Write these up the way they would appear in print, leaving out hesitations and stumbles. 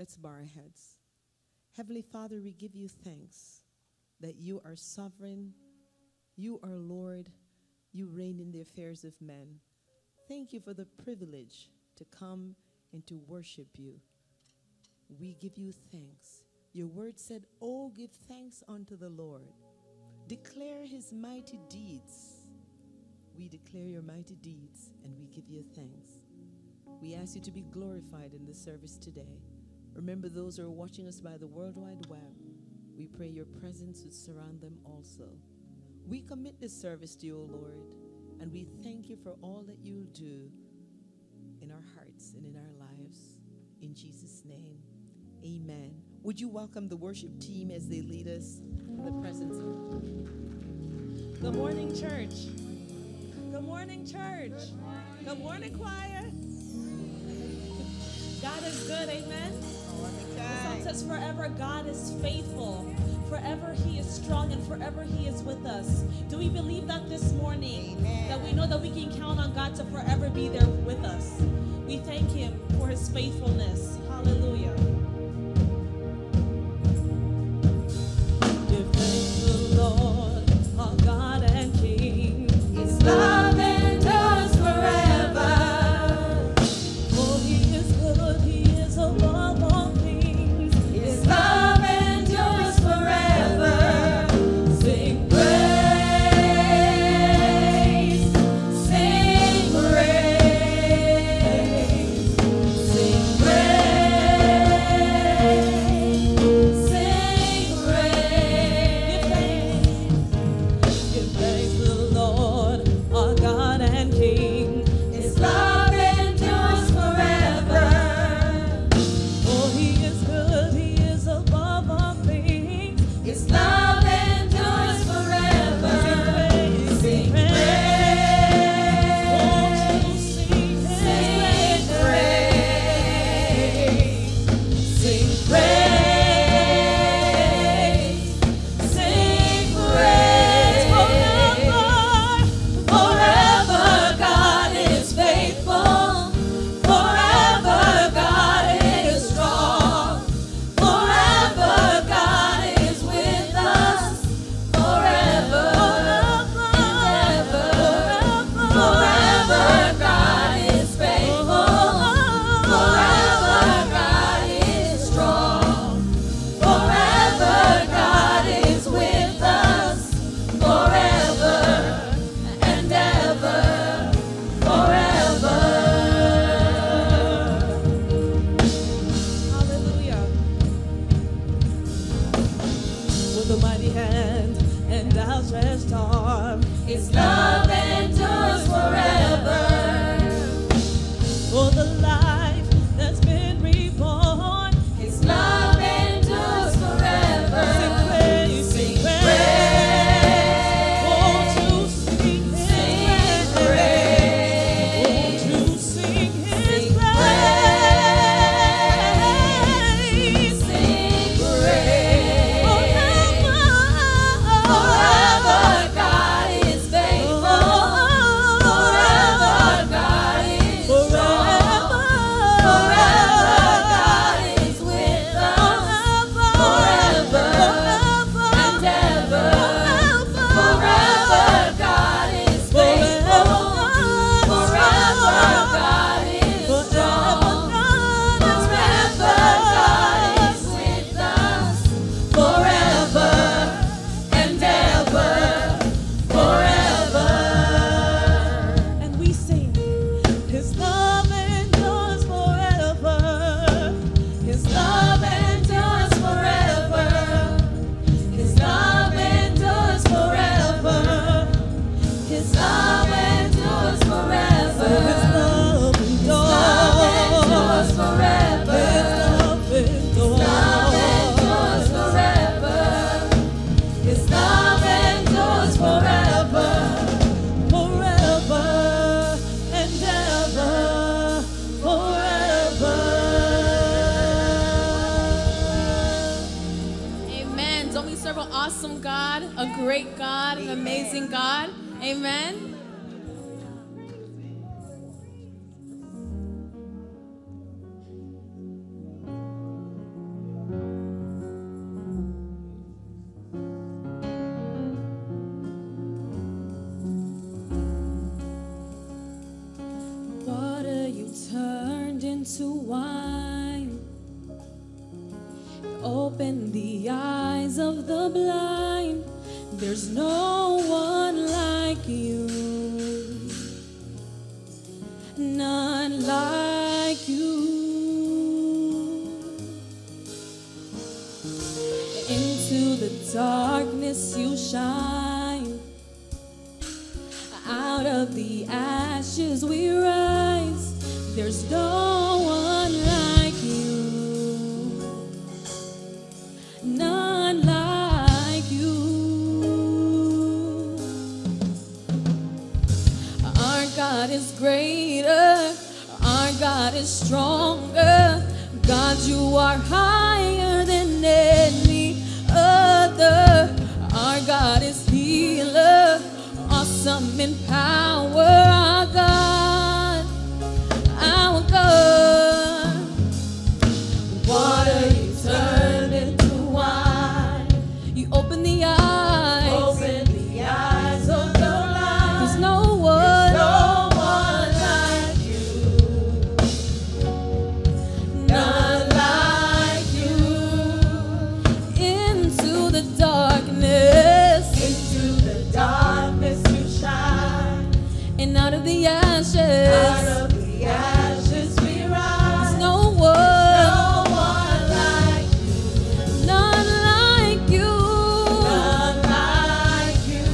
Let's bow our heads. Heavenly Father, we give you thanks that you are sovereign, you are Lord, you reign in the affairs of men. Thank you for the privilege to come and to worship you. We give you thanks. Your word said, "Oh, give thanks unto the Lord. Declare his mighty deeds." We declare your mighty deeds and we give you thanks. We ask you to be glorified in the service today. Remember those who are watching us by the World Wide Web. We pray your presence would surround them also. We commit this service to you, O Lord, and we thank you for all that you'll do in our hearts and in our lives. In Jesus' name, amen. Would you welcome the worship team as they lead us in the presence of God? Good morning, church. Good morning, church. Good morning, choir. God is good, amen? The song says forever God is faithful, forever he is strong, and forever he is with us. Do we believe that this morning? Amen. That we know that we can count on God to forever be there with us. We thank him for his faithfulness. Hallelujah. Give thanks to the Lord, our God and King. His love endures forever. Open the eyes of the blind. There's no one like you. None like you. Into the darkness you shine. Out of the ashes we rise. There's no one like you. None like you. Our God is greater. Our God is stronger. God, you are higher than any other. Our God is healer. Awesome in power, our God, our God. Water you turned into wine. You open the eyes. Open the eyes of the blind. There's no one like you. None like you. Into the darkness. Into the darkness. And out of the ashes, we rise. There's no one like you. None like you. None like you.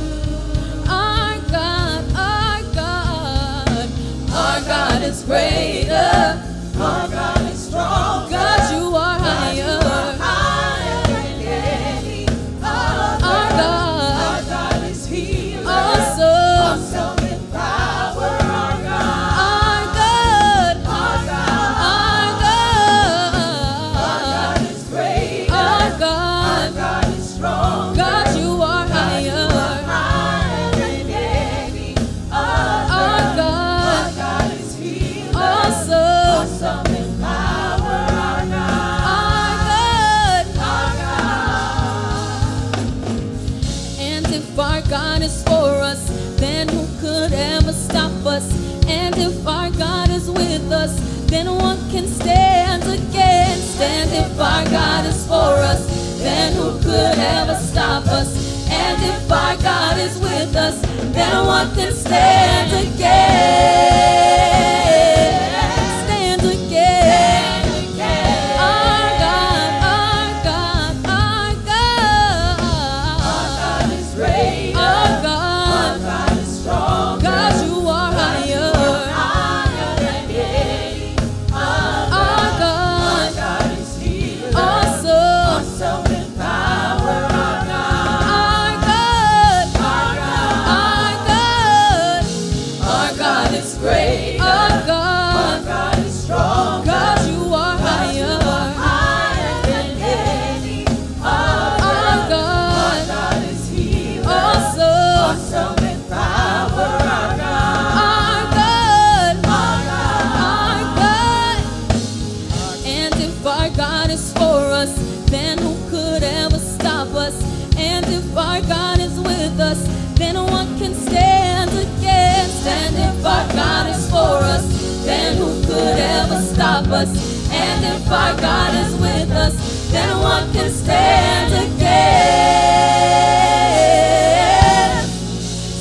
Our God, our God. Our God is greater. Our God is stronger. God, you are higher. And if our God is with us, then what can stand against? And if our God is for us, then who could ever stop us? And if our God is with us, then what can stand against? Stand against. Our God, our God, our God. Our God is great. Our God. Our God is strong. God, you us. And if our God is with us, then what can stand against?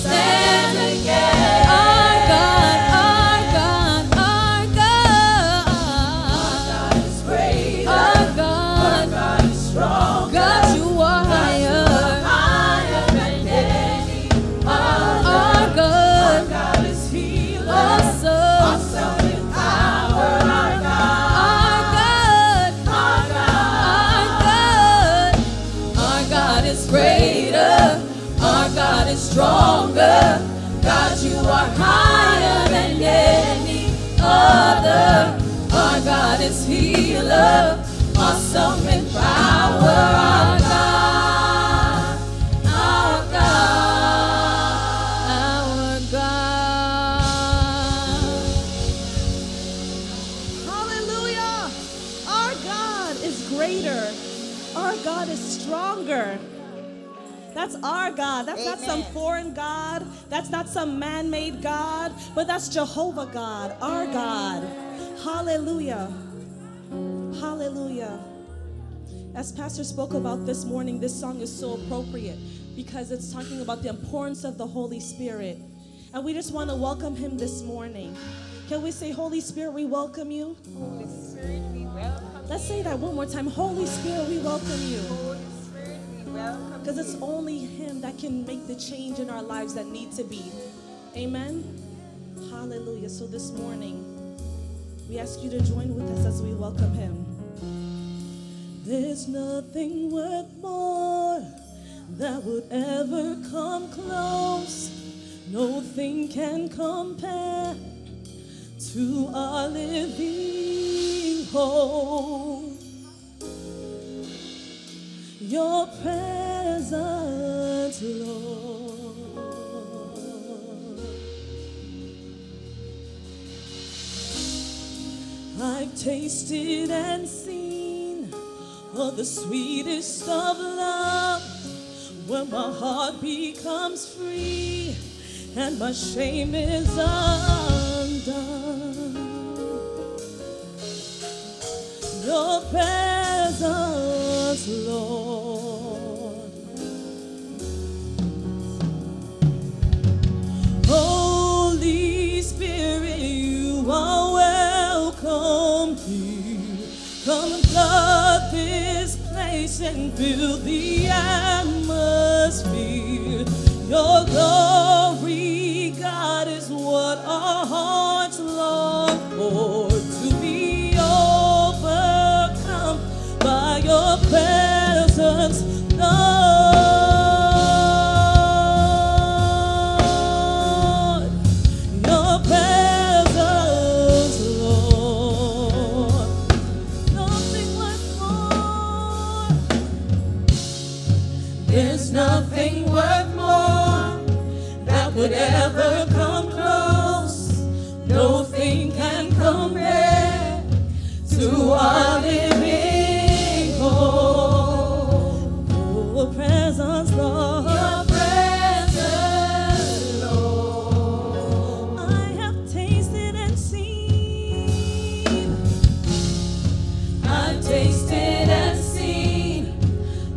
Stand against. Our God, our God, our God. Our God is great. Our God is strong. God, you are higher. Higher than any other. Our God is healer. Awesome. Stronger, God, you are higher than any other. Our God is healer, awesome in power. Our God, our God, our God. Hallelujah! Our God is greater. Our God is stronger. That's our God. That's Amen. Not some foreign God. That's not some man-made God, but that's Jehovah God, our God. Hallelujah. Hallelujah. As Pastor spoke about this morning, this song is so appropriate because it's talking about the importance of the Holy Spirit. And we just want to welcome him this morning. Can we say, Holy Spirit, we welcome you? Holy Spirit, we welcome you. Let's say that one more time. Holy Spirit, we welcome you. Holy Spirit, we welcome you. Because it's only him that can make the change in our lives that need to be. Amen? Hallelujah. So this morning, we ask you to join with us as we welcome him. There's nothing worth more that would ever come close. Nothing can compare to our living hope. Your presence, Lord, I've tasted and seen of the sweetest of love, when my heart becomes free and my shame is undone. Your presence, Lord. Holy Spirit, you are welcome here. Come flood this place and fill the atmosphere. Your glory, God, is what our hearts long for, to be overcome by your presence, Lord. Your presence, Lord. Nothing worth more. There's nothing worth more that would ever to our living hope. Oh, presence, Lord. Your presence, Lord. I have tasted and seen. I've tasted and seen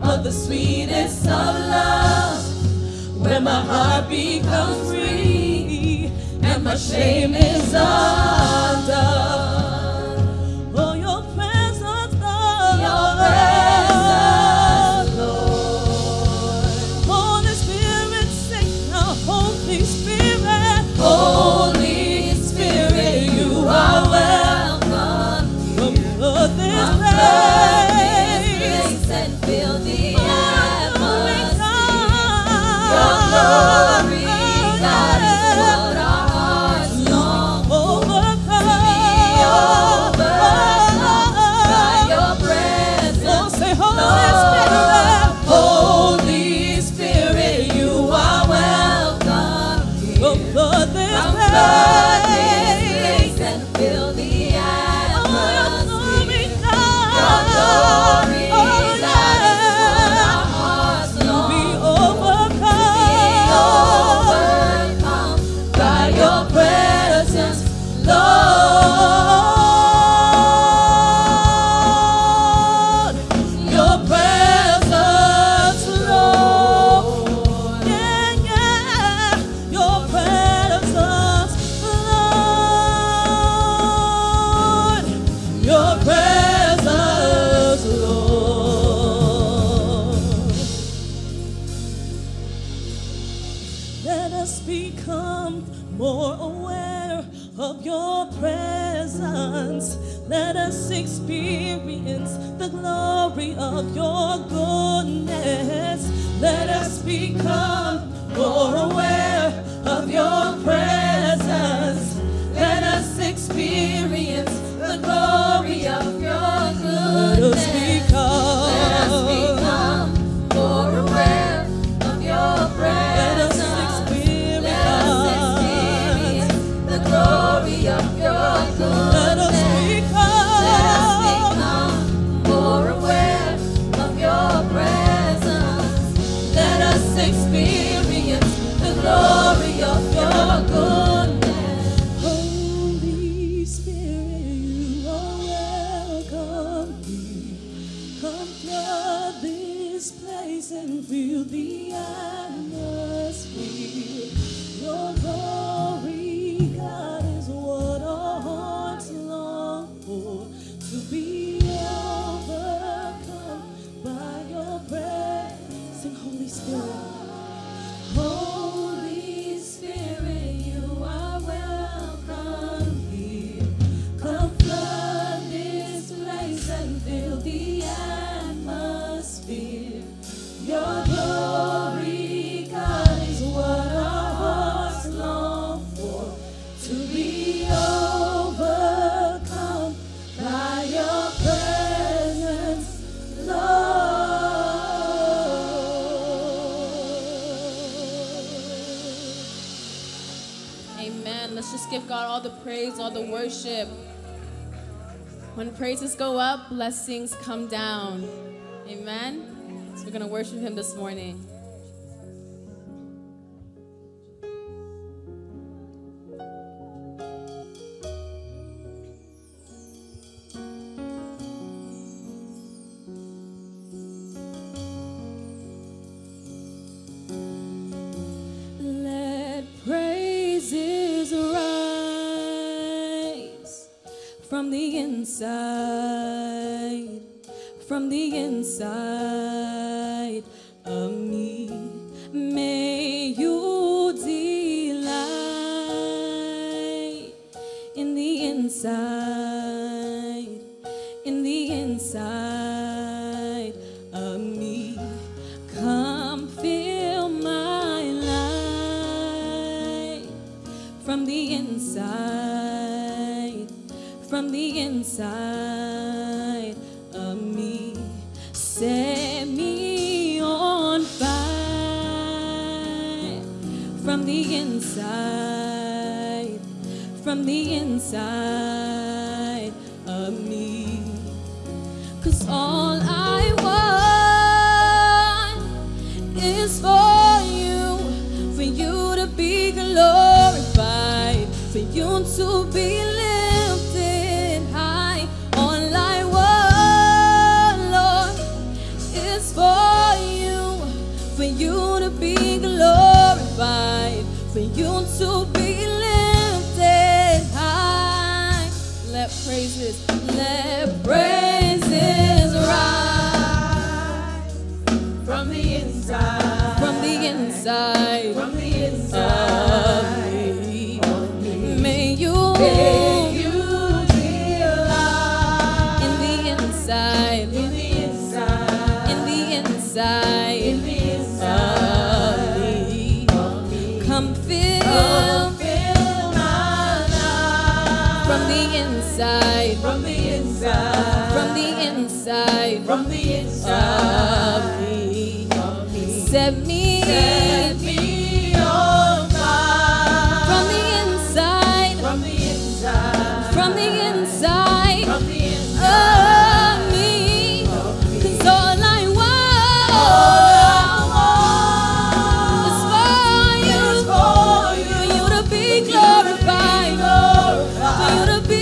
of the sweetest of love, when my heart becomes free and my shame is undone. Experience the glory of your goodness. fill the atmosphere. Your glory, God, is what our hearts long for, to be overcome by your presence, Lord. Amen. Let's just give God all the praise, all the worship. When praises go up, blessings come down. Amen? So we're going to worship him this morning. From the inside of me, may you delight in the inside, in the inside of me. Come fill my life from the inside, from the inside. Set me on fire from the inside, from the inside of me. 'Cause all I want is for you to be glorified, for you to be lifted high. All I you to be glorified, for you to be lifted high. Let praises rise from the inside, from the inside, from the inside of me. May you delight in the inside, in the inside, in the inside. From the inside, from the inside, from the inside of me, set me on fire. From the inside, from the inside, from the inside, from the inside of me. 'Cause all I want is for you to be glorified, for you to be.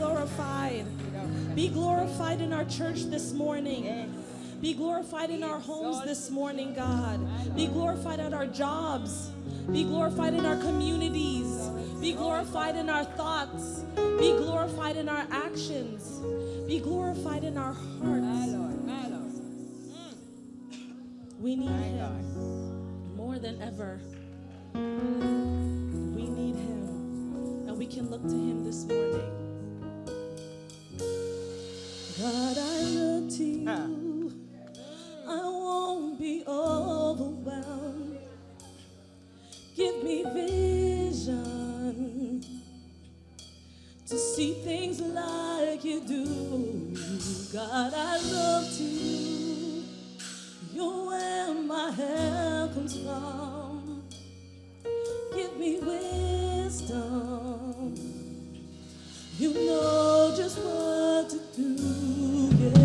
glorified. Be glorified in our church this morning. Be glorified in our homes this morning, God. Be glorified at our jobs. Be glorified in our communities. Be glorified in our thoughts. Be glorified in our actions. Be glorified in our hearts. We need Him more than ever. We need Him, and we can look to Him this morning. God, I look to You. I won't be overwhelmed. Give me vision to see things like You do. God, I look to You. You're where my help comes from. Give me wisdom. You know just what to do. Yeah.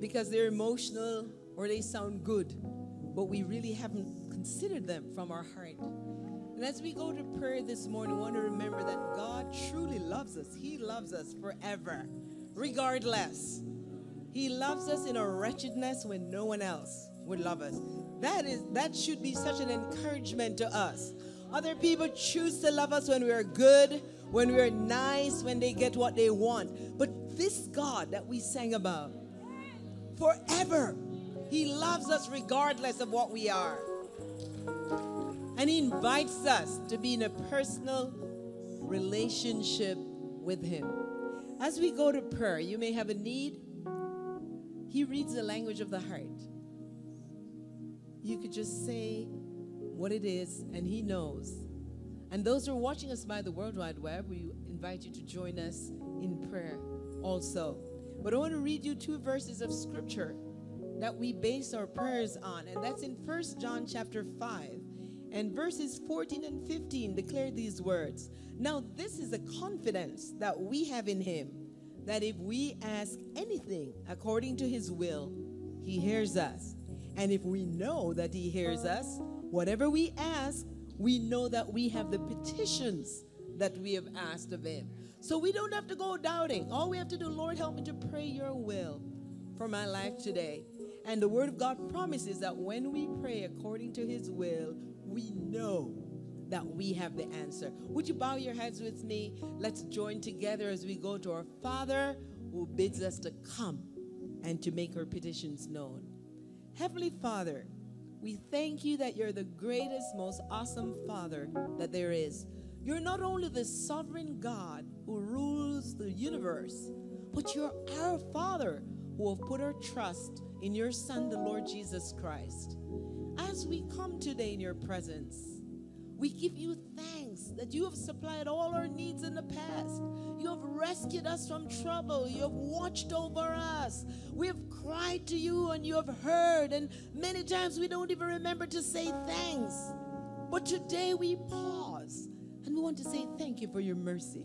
Because they're emotional or they sound good, but we really haven't considered them from our heart. And as we go to prayer this morning, we want to remember that God truly loves us. He loves us forever, regardless. He loves us in our wretchedness when no one else would love us. That should be such an encouragement to us. Other people choose to love us when we are good, when we are nice, when they get what they want. But this God that we sang about, forever, He loves us regardless of what we are. And He invites us to be in a personal relationship with Him. As we go to prayer, you may have a need. He reads the language of the heart. You could just say what it is, and He knows. And those who are watching us by the World Wide Web, we invite you to join us in prayer also. But I want to read you two verses of Scripture that we base our prayers on, and that's in 1 John chapter 5. And verses 14 and 15 declare these words. Now this is the confidence that we have in Him, that if we ask anything according to His will, He hears us. And if we know that He hears us, whatever we ask, we know that we have the petitions that we have asked of Him. So we don't have to go doubting. All we have to do, Lord, help me to pray Your will for my life today. And the Word of God promises that when we pray according to His will, we know that we have the answer. Would you bow your heads with me? Let's join together as we go to our Father who bids us to come and to make our petitions known. Heavenly Father, we thank You that You're the greatest, most awesome Father that there is. You're not only the sovereign God who rules the universe, but You're our Father who have put our trust in Your Son, the Lord Jesus Christ. As we come today in Your presence, we give You thanks that You have supplied all our needs in the past. You have rescued us from trouble. You have watched over us. We have cried to You and You have heard. And many times we don't even remember to say thanks. But today we pause and we want to say thank You for Your mercy.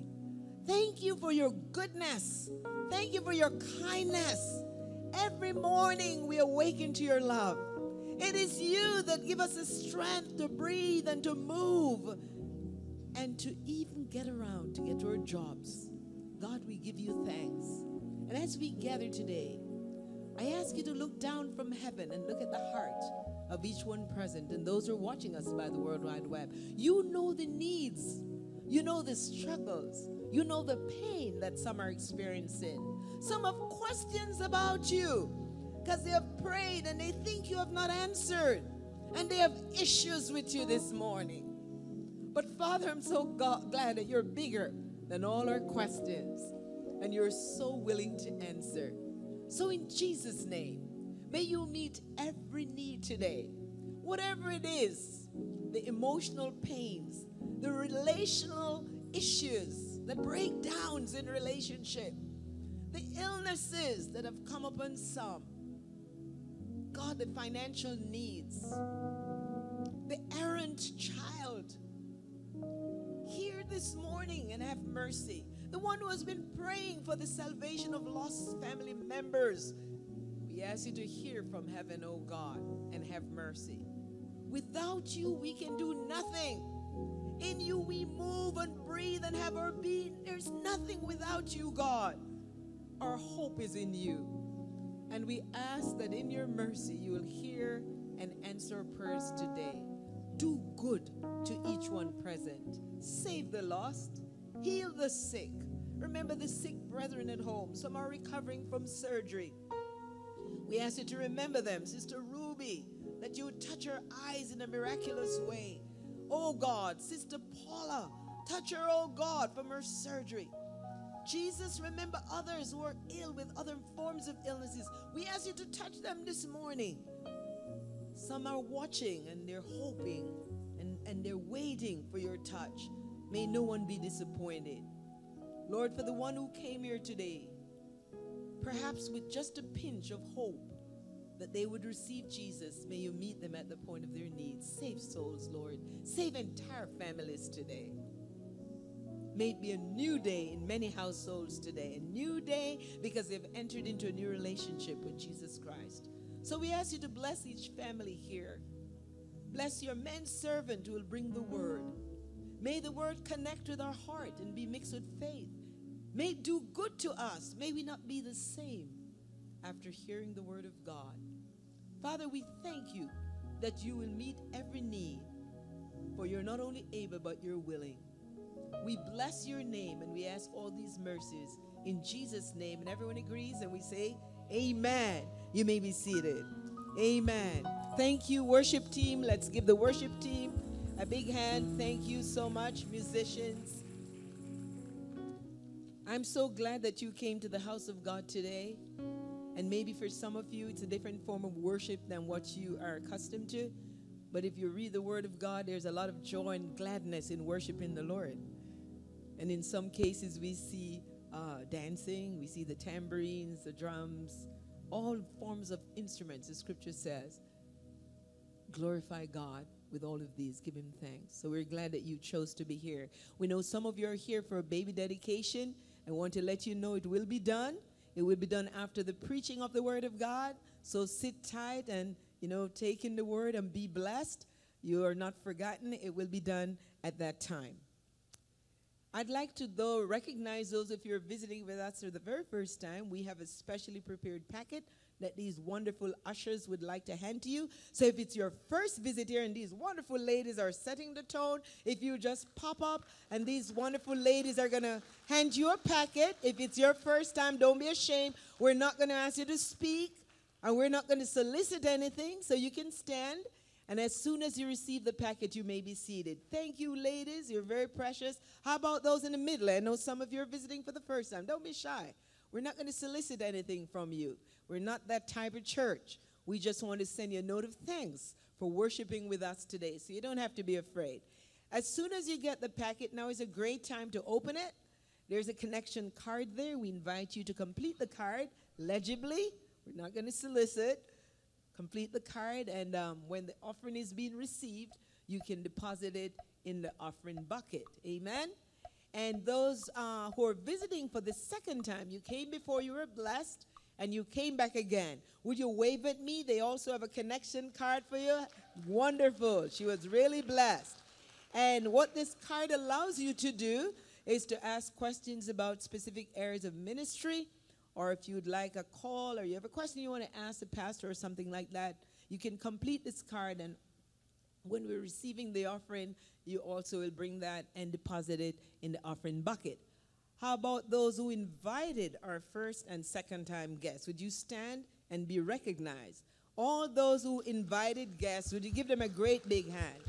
Thank You for Your goodness. Thank You for Your kindness. Every morning we awaken to Your love. It is You that give us the strength to breathe and to move and to even get around, to get to our jobs. God, we give You thanks. And as we gather today, I ask You to look down from heaven and look at the heart of each one present and those who are watching us by the World Wide Web. You know the needs. You know the struggles. You know the pain that some are experiencing. Some have questions about You, because they have prayed and they think You have not answered. And they have issues with You this morning. But Father, I'm so glad that You're bigger than all our questions. And You're so willing to answer. So in Jesus' name, may You meet every need today. Whatever it is, the emotional pains, the relational issues, the breakdowns in relationship, the illnesses that have come upon some, God, the financial needs, the errant child, here this morning and have mercy. The one who has been praying for the salvation of lost family members, we ask You to hear from heaven, oh God, and have mercy. Without You, we can do nothing. In You, we move and breathe and have our being. There's nothing without You, God. Our hope is in You. And we ask that in Your mercy, You will hear and answer prayers today. Do good to each one present. Save the lost. Heal the sick. Remember the sick brethren at home. Some are recovering from surgery. We ask You to remember them. Sister Ruby, that You would touch her eyes in a miraculous way. Oh God, Sister Paula, touch her, oh God, from her surgery. Jesus, remember others who are ill with other forms of illnesses. We ask You to touch them this morning. Some are watching and they're hoping and they're waiting for Your touch. May no one be disappointed. Lord, for the one who came here today, perhaps with just a pinch of hope that they would receive Jesus, may You meet them at the point of their needs. Save souls, Lord. Save entire families today. May it be a new day in many households today. A new day because they've entered into a new relationship with Jesus Christ. So we ask You to bless each family here. Bless Your manservant who will bring the word. May the word connect with our heart and be mixed with faith. May it do good to us. May we not be the same. after hearing the word of God. Father, we thank you that you will meet every need, for you're not only able, but you're willing. We bless your name and we ask all these mercies in Jesus' name. And everyone agrees and we say, amen. You may be seated. Amen. Thank you, worship team. Let's give the worship team a big hand. Thank you so much, musicians. I'm so glad that you came to the house of God today. And maybe for some of you, it's a different form of worship than what you are accustomed to. But if you read the Word of God, there's a lot of joy and gladness in worshiping the Lord. And in some cases, we see dancing, we see the tambourines, the drums, all forms of instruments, the Scripture says. Glorify God with all of these. Give Him thanks. So we're glad that you chose to be here. We know some of you are here for a baby dedication. I want to let you know it will be done. It will be done after the preaching of the Word of God. So sit tight and, you know, take in the Word and be blessed. You are not forgotten. It will be done at that time. I'd like to, though, recognize those if you're visiting with us for the very first time. We have a specially prepared packet that these wonderful ushers would like to hand to you. So if it's your first visit here and these wonderful ladies are setting the tone, if you just pop up and these wonderful ladies are going to hand you a packet. If it's your first time, don't be ashamed. We're not going to ask you to speak and we're not going to solicit anything, so you can stand. And as soon as you receive the packet, you may be seated. Thank you, ladies. You're very precious. How about those in the middle? I know some of you are visiting for the first time. Don't be shy. We're not going to solicit anything from you. We're not that type of church. We just want to send you a note of thanks for worshiping with us today, so you don't have to be afraid. As soon as you get the packet, now is a great time to open it. There's a connection card there. We invite you to complete the card legibly. We're not going to solicit. Complete the card, and when the offering is being received, you can deposit it in the offering bucket. Amen? And those who are visiting for the second time, you came before, you were blessed, and you came back again. Would you wave at me? They also have a connection card for you. Wonderful. She was really blessed. And what this card allows you to do is to ask questions about specific areas of ministry, or if you'd like a call or you have a question you want to ask the pastor or something like that, you can complete this card. And when we're receiving the offering, you also will bring that and deposit it in the offering bucket. How about those who invited our first and second time guests? Would you stand and be recognized? All those who invited guests, would you give them a great big hand?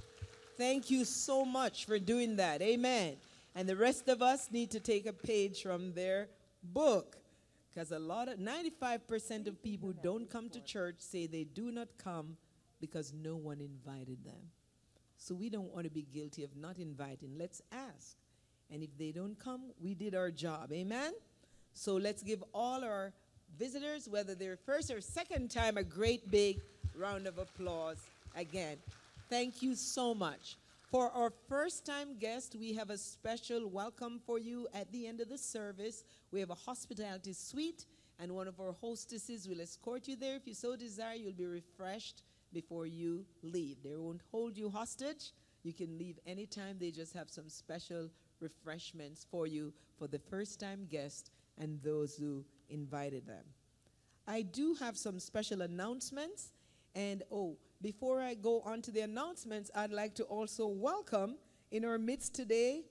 Thank you so much for doing that. Amen. And the rest of us need to take a page from their book. Because a lot of, 95% of people who don't come to church say they do not come because no one invited them. So we don't want to be guilty of not inviting. Let's ask. And if they don't come, we did our job. Amen? So let's give all our visitors, whether they're first or second time, a great big round of applause again. Thank you so much. For our first-time guest, we have a special welcome for you at the end of the service. We have a hospitality suite, and one of our hostesses will escort you there. If you so desire, you'll be refreshed before you leave. They won't hold you hostage. You can leave anytime. They just have some special refreshments for you for the first-time guest and those who invited them. I do have some special announcements, and before I go on to the announcements, I'd like to also welcome in our midst today,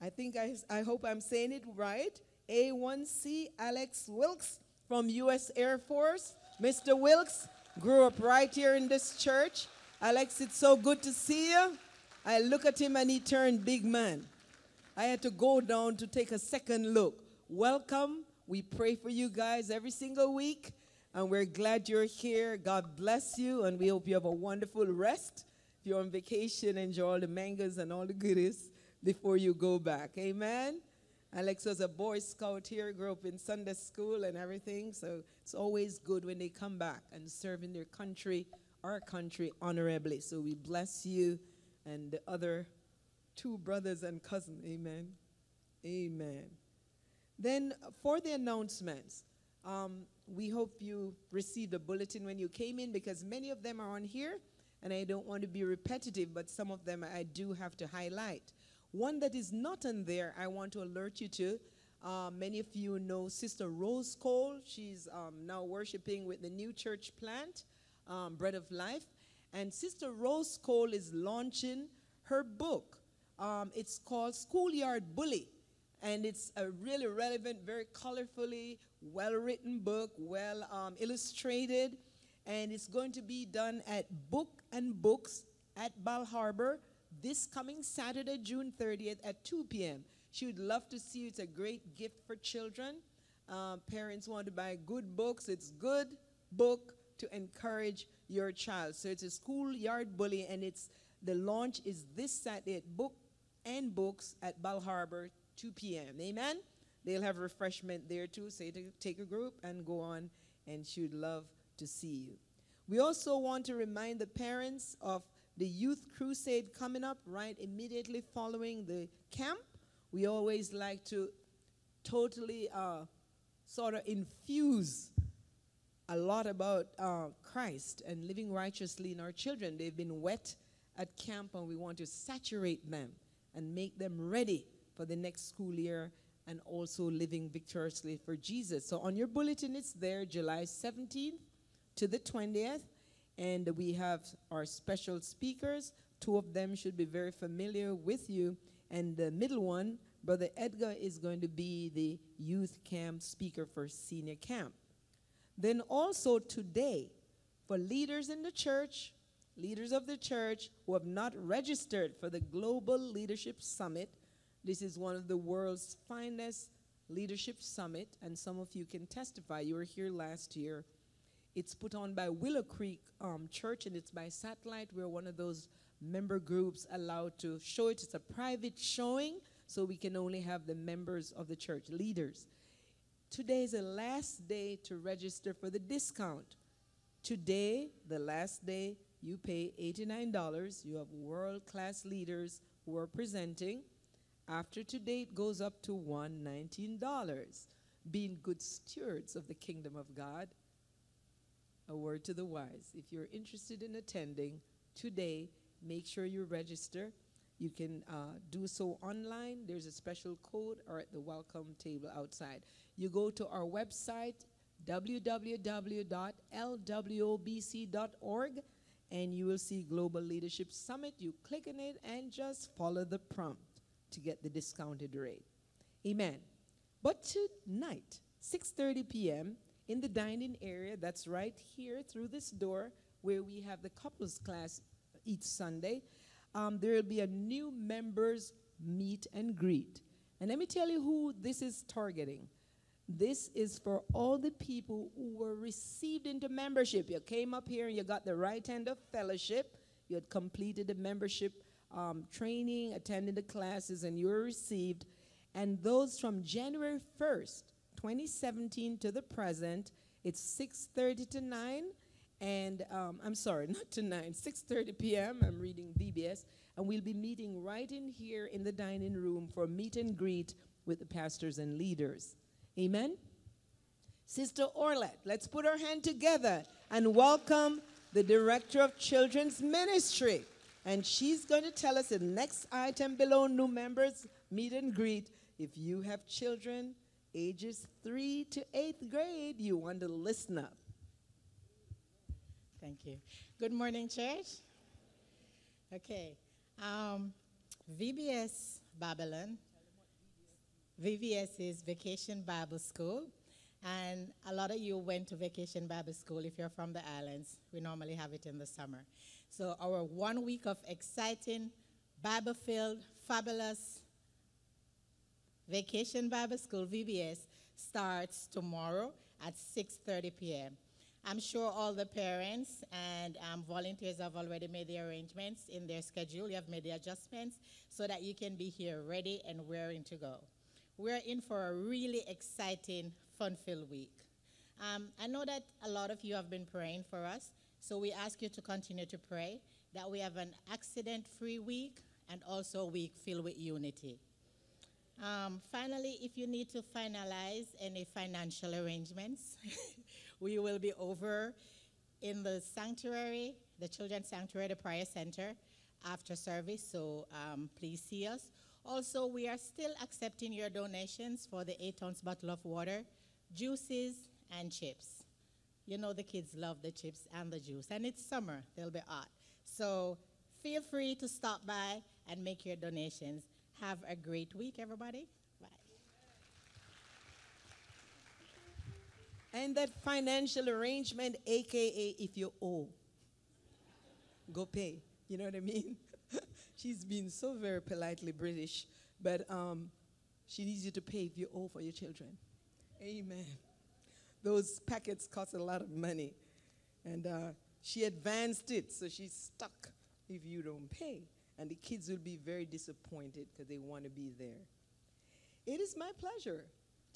I hope I'm saying it right, A1C Alex Wilkes from U.S. Air Force. Mr. Wilkes grew up right here in this church. Alex, it's so good to see you. I look at him and he turned big man. I had to go down to take a second look. Welcome. We pray for you guys every single week. And we're glad you're here. God bless you, and we hope you have a wonderful rest. If you're on vacation, enjoy all the mangoes and all the goodies before you go back. Amen? Alex was a Boy Scout here, grew up in Sunday school and everything, so it's always good when they come back and serve in their country, our country, honorably. So we bless you and the other two brothers and cousin. Amen? Amen. Then for the announcements, we hope you received a bulletin when you came in, because many of them are on here, and I don't want to be repetitive, but some of them I do have to highlight. One that is not on there, I want to alert you to. Many of you know Sister Rose Cole. She's now worshiping with the new church plant, Bread of Life. And Sister Rose Cole is launching her book. It's called Schoolyard Bully. And it's a really relevant, very colorfully, well-written book, well illustrated. And it's going to be done at Book and Books at Bal Harbour this coming Saturday, June 30th at 2 p.m. She would love to see you. It's a great gift for children. Parents want to buy good books. It's good book to encourage your child. So it's a Schoolyard Bully, and it's the launch is this Saturday at Book and Books at Bal Harbour, 2 p.m. Amen? They'll have refreshment there too, so you take a group and go on, and she would love to see you. We also want to remind the parents of the Youth Crusade coming up right immediately following the camp. We always like to totally sort of infuse a lot about Christ and living righteously in our children. They've been wet at camp, and we want to saturate them and make them ready for the next school year and also living victoriously for Jesus. So on your bulletin, it's there, July 17th to the 20th. And we have our special speakers. Two of them should be very familiar with you. And the middle one, Brother Edgar, is going to be the youth camp speaker for senior camp. Then also today, for leaders in the church, leaders of the church who have not registered for the Global Leadership Summit, this is one of the world's finest leadership summit, and some of you can testify. You were here last year. It's put on by Willow Creek Church, and it's by satellite. We're one of those member groups allowed to show it. It's a private showing, so we can only have the members of the church, leaders. Today is the last day to register for the discount. Today, the last day, you pay $89. You have world-class leaders who are presenting. After today, it goes up to $119. Being good stewards of the kingdom of God, a word to the wise. If you're interested in attending today, make sure you register. You can do so online. There's a special code or at the welcome table outside. You go to our website, www.lwobc.org, and you will see Global Leadership Summit. You click on it and just follow the prompt to get the discounted rate. Amen. But tonight, 6:30 p.m., in the dining area, that's right here through this door, where we have the couples class each Sunday, there will be a new members meet and greet. And let me tell you who this is targeting. This is for all the people who were received into membership. You came up here and you got the right hand of fellowship. You had completed the membership training, attended the classes, and you were received. And those from January 1st, 2017 to the present, it's 6:30 to 9. And I'm sorry, not to 9, 6:30 p.m. I'm reading VBS. And we'll be meeting right in here in the dining room for meet and greet with the pastors and leaders. Amen? Sister Orlet, let's put our hand together and welcome the Director of Children's Ministry. And she's going to tell us the next item below, new members meet and greet. If you have children ages 3 to 8th grade, you want to listen up. Thank you. Good morning, church. Okay. VBS Babylon. VBS is Vacation Bible School. And a lot of you went to Vacation Bible School. If you're from the islands, we normally have it in the summer. So our 1 week of exciting, Bible-filled, fabulous Vacation Bible School, VBS, starts tomorrow at 6:30 p.m. I'm sure all the parents and volunteers have already made the arrangements in their schedule. You have made the adjustments so that you can be here ready and raring to go. We're in for a really exciting, fun-filled week. I know that a lot of you have been praying for us, so we ask you to continue to pray that we have an accident-free week and also a week filled with unity. Finally, if you need to finalize any financial arrangements, we will be over in the sanctuary, the Children's Sanctuary, the Prayer Center, after service, so please see us. Also, we are still accepting your donations for the 8-ounce bottle of water, juices, and chips. You know the kids love the chips and the juice, and it's summer, they'll be hot. So feel free to stop by and make your donations. Have a great week, everybody. Bye. And that financial arrangement, AKA if you owe, go pay. You know what I mean? She's been so very politely British, but she needs you to pay if you owe for your children. Amen. Those packets cost a lot of money, and she advanced it, so she's stuck if you don't pay. And the kids will be very disappointed because they want to be there. It is my pleasure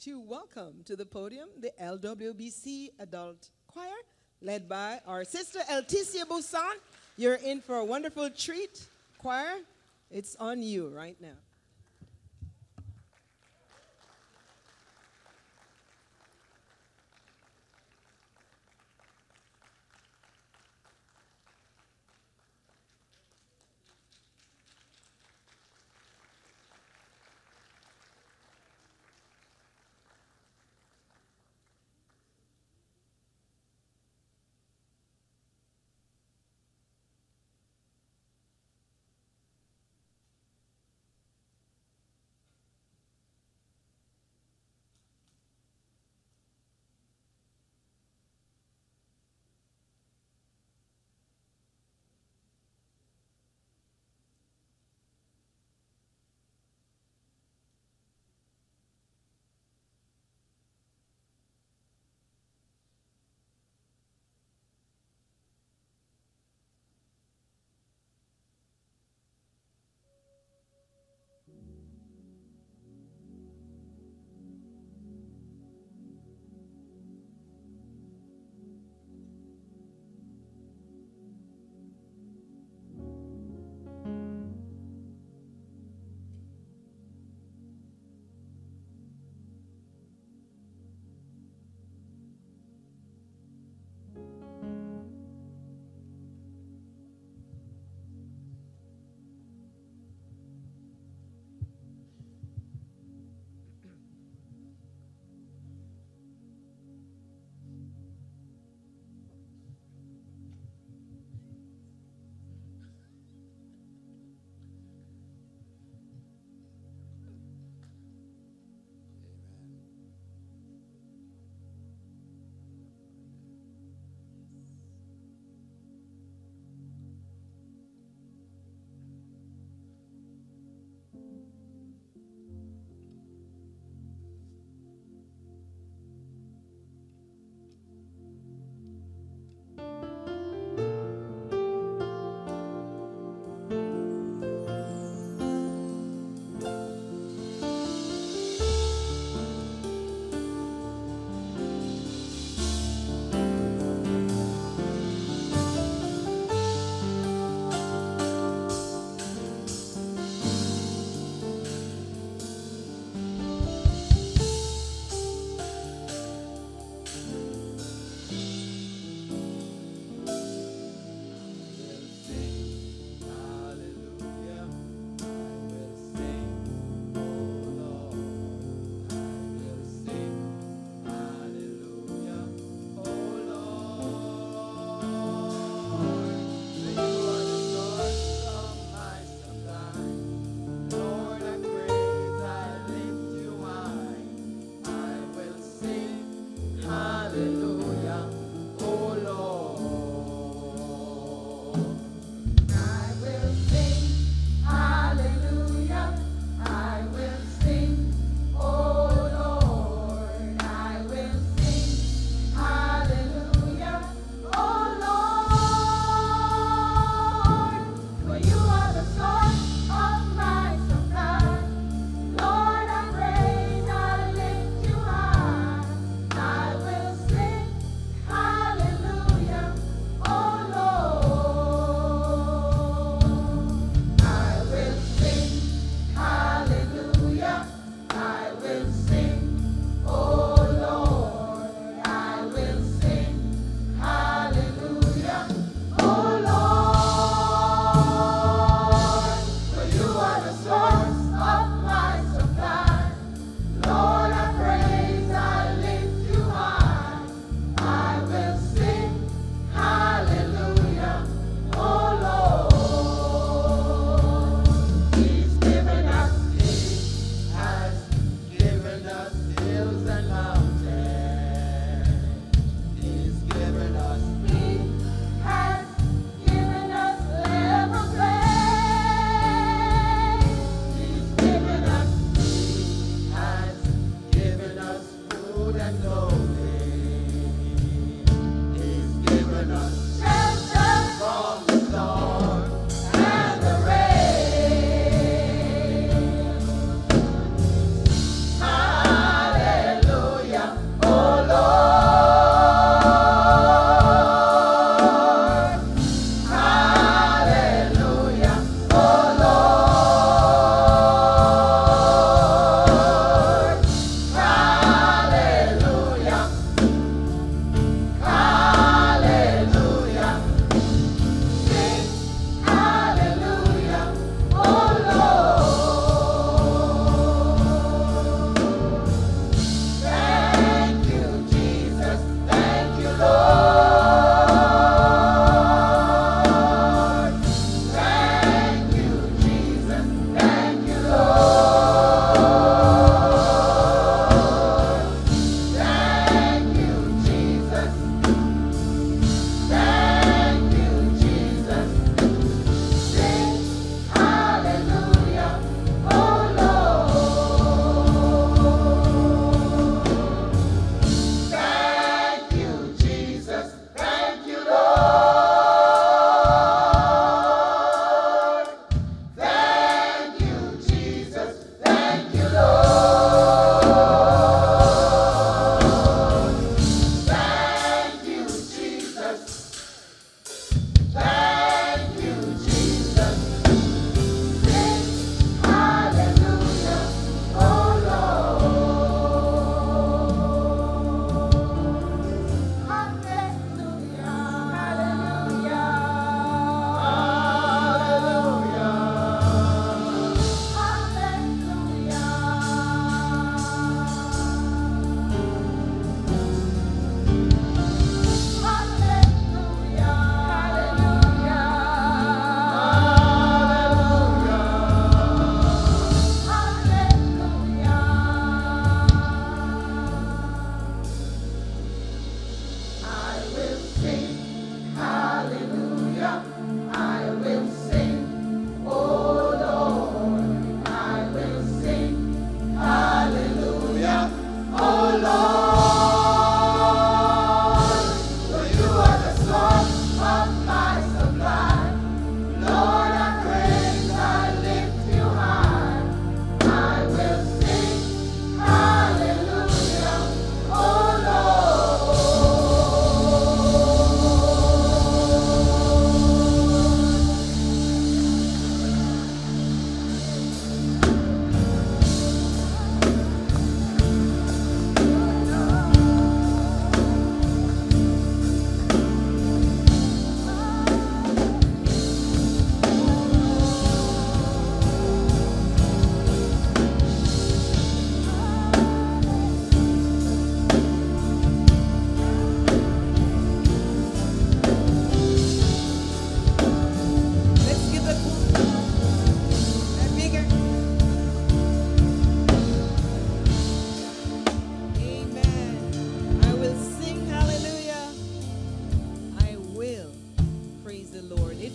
to welcome to the podium the LWBC Adult Choir, led by our sister Elticia Busan. You're in for a wonderful treat, choir. It's on you right now.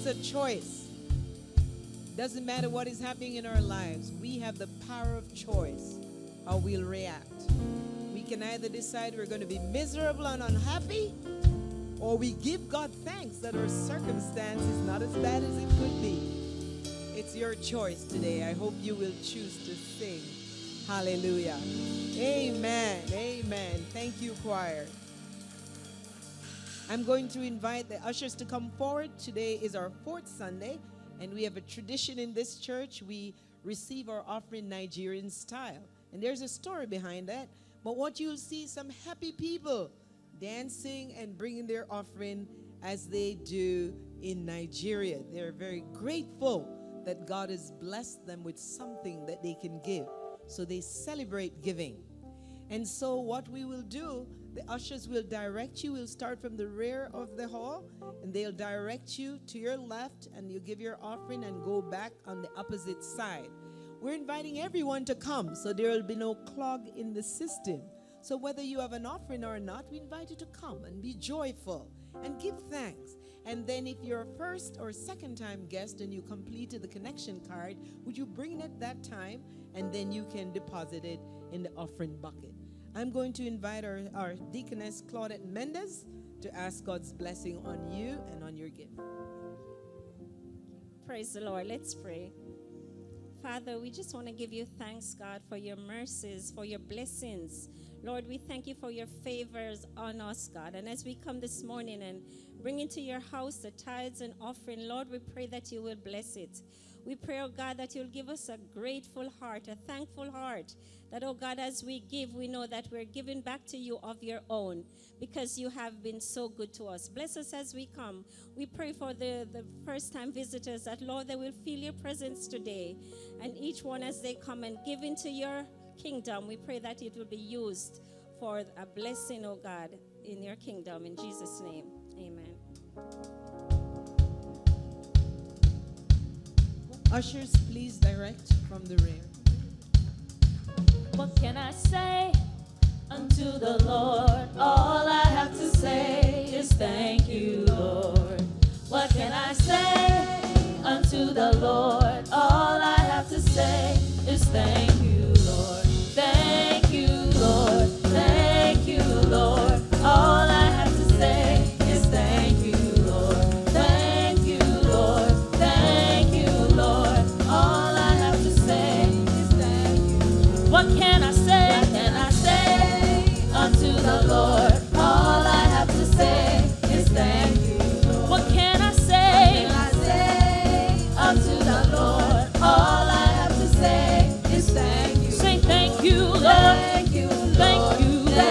It's a choice. Doesn't matter what is happening in our lives. We have the power of choice, or we'll react. We can either decide we're going to be miserable and unhappy, or we give God thanks that our circumstance is not as bad as it could be. It's your choice today. I hope you will choose to sing. Hallelujah. Amen. Amen. Thank you, choir. I'm going to invite the ushers to come forward. Today is our fourth Sunday, and we have a tradition in this church. We receive our offering Nigerian style. And there's a story behind that. But what you'll see, some happy people dancing and bringing their offering as they do in Nigeria. They're very grateful that God has blessed them with something that they can give. So they celebrate giving. And so what we will do, the ushers will direct you. We'll start from the rear of the hall, and they'll direct you to your left, and you'll give your offering and go back on the opposite side. We're inviting everyone to come, so there will be no clog in the system. So whether you have an offering or not, we invite you to come and be joyful and give thanks. And then if you're a first or second time guest and you completed the connection card, would you bring it at that time? And then you can deposit it in the offering bucket. I'm going to invite our deaconess, Claudette Mendez, to ask God's blessing on you and on your gift. Praise the Lord. Let's pray. Father, we just want to give you thanks, God, for your mercies, for your blessings. Lord, we thank you for your favors on us, God. And as we come this morning and bring into your house the tithes and offering, Lord, we pray that you will bless it. We pray, oh God, that you'll give us a grateful heart, a thankful heart, that, oh God, as we give, we know that we're giving back to you of your own because you have been so good to us. Bless us as we come. We pray for the first-time visitors that, Lord, they will feel your presence today. And each one as they come and give into your kingdom, we pray that it will be used for a blessing, oh God, in your kingdom. In Jesus' name, amen. Ushers, please direct from the rear. What can I say unto the Lord? All I have to say is thank you, Lord. What can I say unto the Lord? All I have to say is thank you, Lord. Thank you, Lord. Thank you, Lord. All I have to say is thank you, Lord. Thank you, Lord. Thank you, Lord. All I have to say is thank you. What can I say? What can I say unto the Lord? All I have to say is thank you, Lord. What can I say? What can I say unto the Lord? All I have to say is thank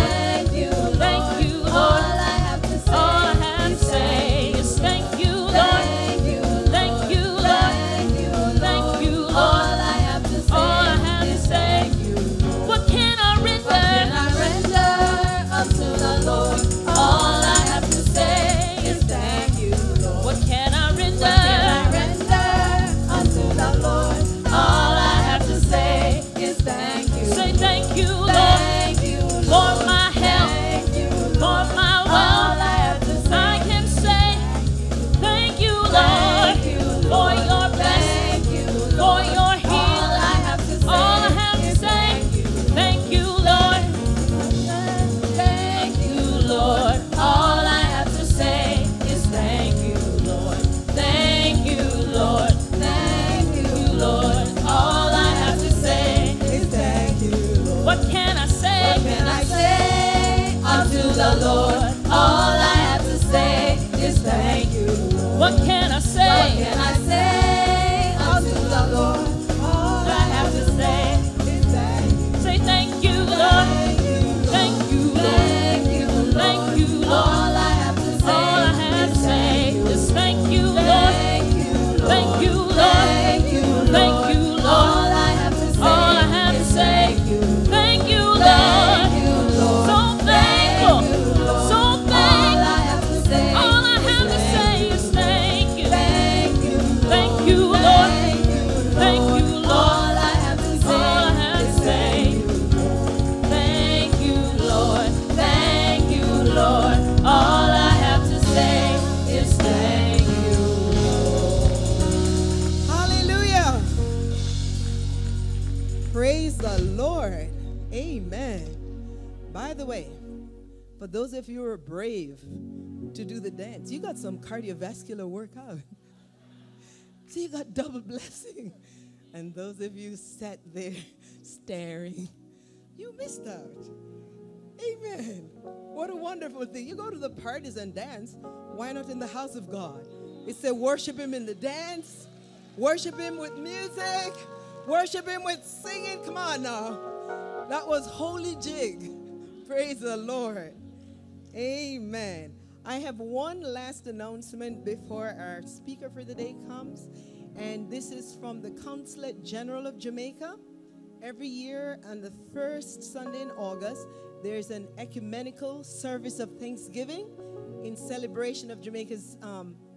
you. Say thank you, Lord. Thank you, Lord. Thank you, Lord. Thank you, Lord. Thank you, Lord. What can I say? What can I say unto the Lord? All I have to say is thank you. Say thank you, Lord. Thank you, Lord. Thank you, Lord. Thank you, Lord. All I have to say, all I have to say is thank you, Lord. Thank you, Lord. Thank you, Lord. Thank you, Lord. Thank you, Lord. All I have to say, all I have to say, thank you, Lord. All I have to say is thank you. Lord. Amen. By the way, for those of you who are brave to do the dance, you got some cardiovascular workout. So you got double blessing. And those of you sat there staring, you missed out. Amen. What a wonderful thing. You go to the parties and dance. Why not in the house of God? It said worship him in the dance. Worship him with music. Worship him with singing. Come on now. That was holy jig. Praise the Lord. Amen. I have one last announcement before our speaker for the day comes. And this is from the Consulate General of Jamaica. Every year on the first Sunday in August, there's an ecumenical service of Thanksgiving in celebration of Jamaica's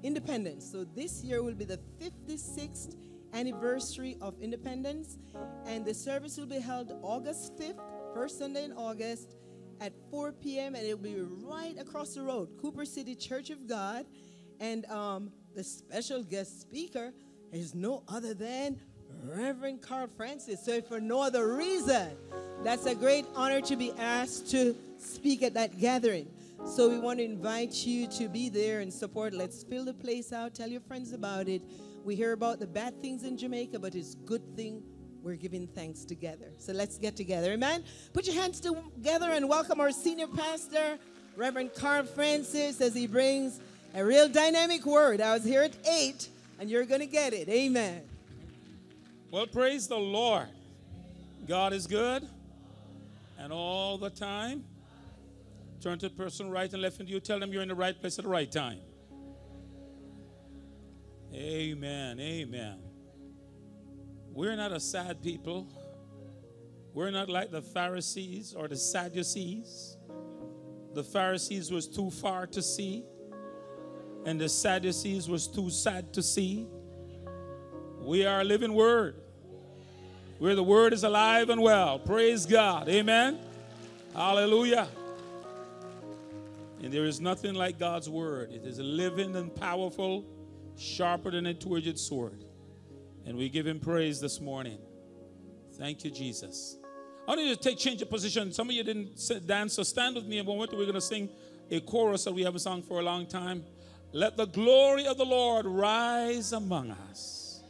independence. So this year will be the 56th anniversary of independence, and the service will be held August 5th, first Sunday in August at 4 p.m. and it'll be right across the road, Cooper City Church of God. And the special guest speaker is no other than Reverend Carl Francis. So for no other reason, that's a great honor to be asked to speak at that gathering. So we want to invite you to be there and support. Let's fill the place out. Tell your friends about it. We hear about the bad things in Jamaica, but it's a good thing we're giving thanks together. So let's get together. Amen. Put your hands together and welcome our senior pastor, Reverend Carl Francis, as he brings a real dynamic word. I was here at 8, and you're going to get it. Amen. Well, praise the Lord. God is good, and all the time. Turn to the person right and left, and you tell them you're in the right place at the right time. Amen, amen. We're not a sad people. We're not like the Pharisees or the Sadducees. The Pharisees was too far to see, and the Sadducees was too sad to see. We are a living word, where the word is alive and well. Praise God. Amen. Hallelujah. And there is nothing like God's word. It is living and powerful, sharper than a two-edged sword. And we give him praise this morning. Thank you, Jesus. I want you to change your position. Some of you didn't dance, so stand with me. And we're going to sing a chorus that we haven't sung for a long time. Let the glory of the Lord rise among us.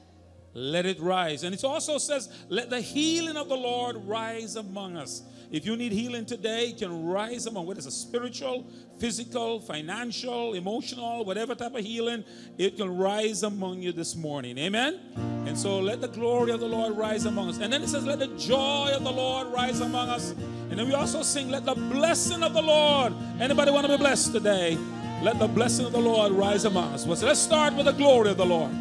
Let it rise. And it also says, let the healing of the Lord rise among us. If you need healing today, it can rise among, whether it's a spiritual, physical, financial, emotional, whatever type of healing, it can rise among you this morning. Amen? And so let the glory of the Lord rise among us. And then it says, let the joy of the Lord rise among us. And then we also sing, let the blessing of the Lord. Anybody want to be blessed today? Let the blessing of the Lord rise among us. So let's start with the glory of the Lord.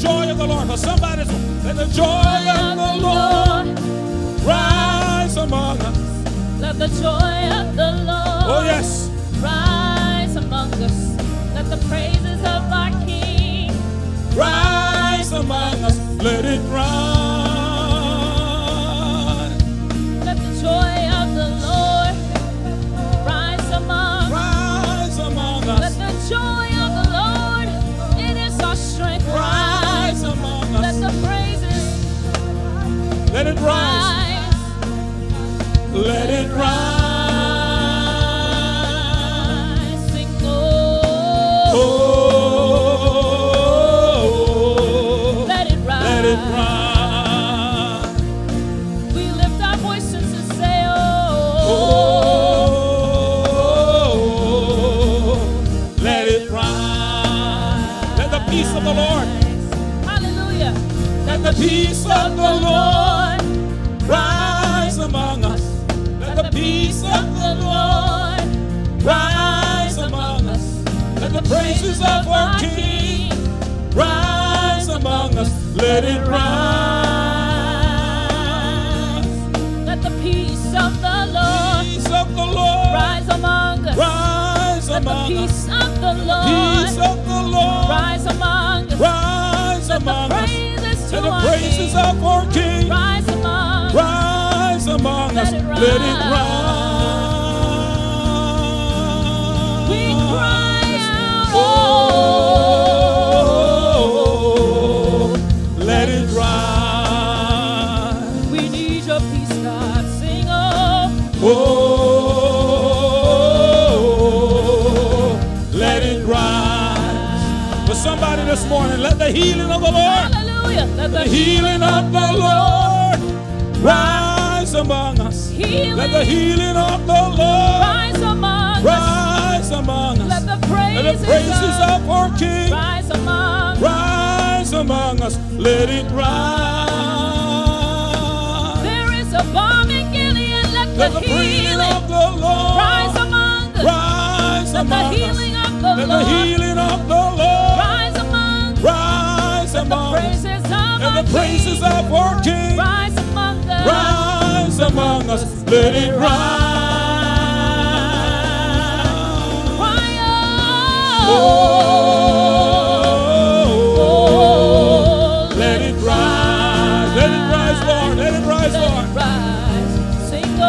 joy of the Lord. For somebody, let the joy of the Lord rise among us. Let the joy of the Lord, oh yes, rise among us. Let the praises of our King rise among us. Let it rise. Let the joy of the Lord rise among us. Rise among us. Let the joy of the Lord, it is our strength. Rise among us. Let the praises, let it rise. Let it rise. Peace of the Lord rise among us. Let the peace of the Lord rise among us. Let the praises of our King rise among us. Let it rise. Let the peace of the Lord rise among us. Rise among us. Let the peace of the Lord rise among us. Rise among us. Let the praises of our King rise among us. Let it rise. We cry out. Oh, let it rise. We need your peace, God. Sing, oh. Oh. Let it rise. For somebody this morning, let the healing of the Lord, let the healing of the Lord rise among us. Let the healing of the Lord rise among us. Let the praises of our King rise among us. Let it rise. There is a balm in Gilead. Let the healing of the Lord rise among us. Let the healing of the Lord rise among us. Let the praises, let the praises of our King rise among us. Rise among us. Let it rise. Oh, let it rise. Let it rise, Lord. Let it rise, Lord. Let it rise. Sing, oh,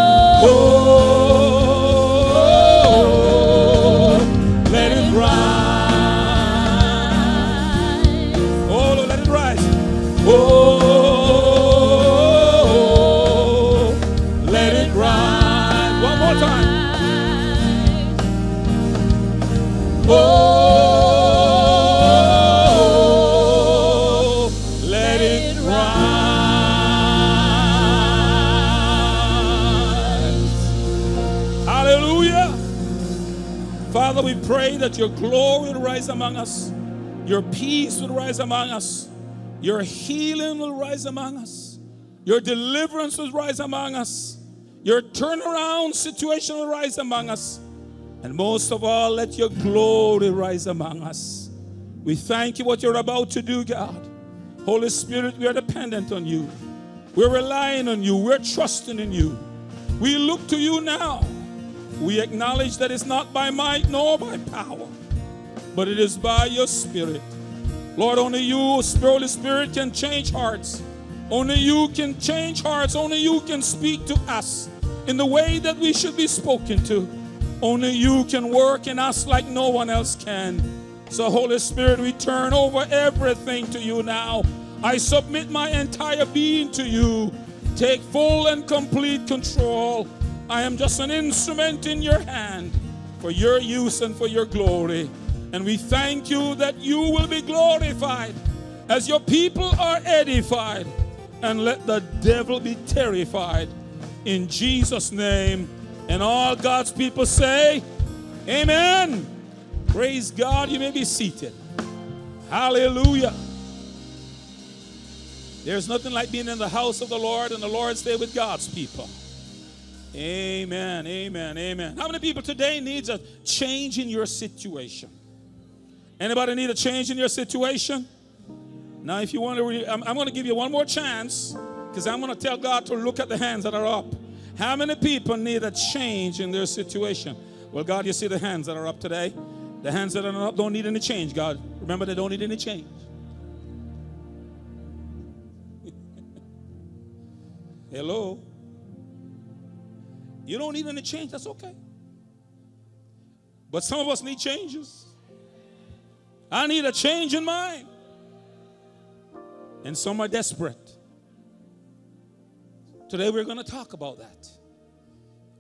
let it rise. Oh, let it rise. Oh, let it rise. One more time. Oh, let it rise. Hallelujah. Father, we pray that your glory will rise among us. Your peace will rise among us. Your healing will rise among us. Your deliverance will rise among us. Your turnaround situation will rise among us. And most of all, let your glory rise among us. We thank you for what you're about to do, God. Holy Spirit, we are dependent on you. We're relying on you. We're trusting in you. We look to you now. We acknowledge that it's not by might nor by power, but it is by your Spirit. Lord, only you, Holy Spirit, can change hearts. Only you can change hearts. Only you can speak to us in the way that we should be spoken to. Only you can work in us like no one else can. So, Holy Spirit, we turn over everything to you now. I submit my entire being to you. Take full and complete control. I am just an instrument in your hand for your use and for your glory. And we thank you that you will be glorified as your people are edified. And let the devil be terrified in Jesus' name. And all God's people say, amen. Praise God. You may be seated. Hallelujah. There's nothing like being in the house of the Lord and the Lord stay with God's people. Amen, amen, amen. How many people today needs a change in your situation? Anybody need a change in your situation? Now, if you want to, I'm going to give you one more chance, because I'm going to tell God to look at the hands that are up. How many people need a change in their situation? Well, God, you see the hands that are up today. The hands that are not up don't need any change, God. Remember, they don't need any change. Hello? You don't need any change. That's okay. But some of us need changes. I need a change in mine. And some are desperate. Today we're going to talk about that.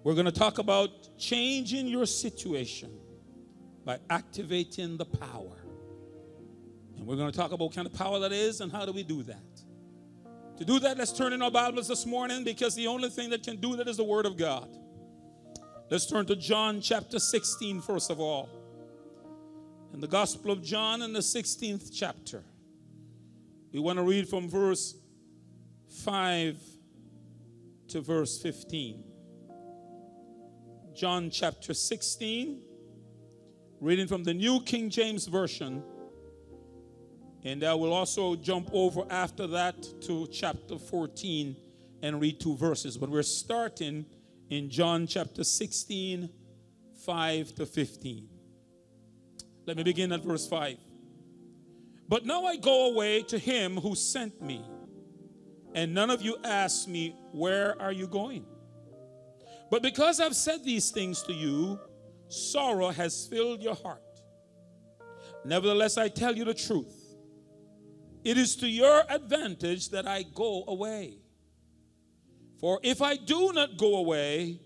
We're going to talk about changing your situation by activating the power. And we're going to talk about what kind of power that is and how do we do that. To do that, let's turn in our Bibles this morning, because the only thing that can do that is the Word of God. Let's turn to John chapter 16 first of all. In the Gospel of John in the 16th chapter. We want to read from verse 5 to verse 15. John chapter 16. Reading from the New King James Version. And I will also jump over after that to chapter 14 and read two verses. But we're starting in John chapter 16, 5 to 15. Let me begin at verse 5. But now I go away to him who sent me, and none of you ask me, where are you going? But because I've said these things to you, sorrow has filled your heart. Nevertheless, I tell you the truth. It is to your advantage that I go away. For if I do not go away,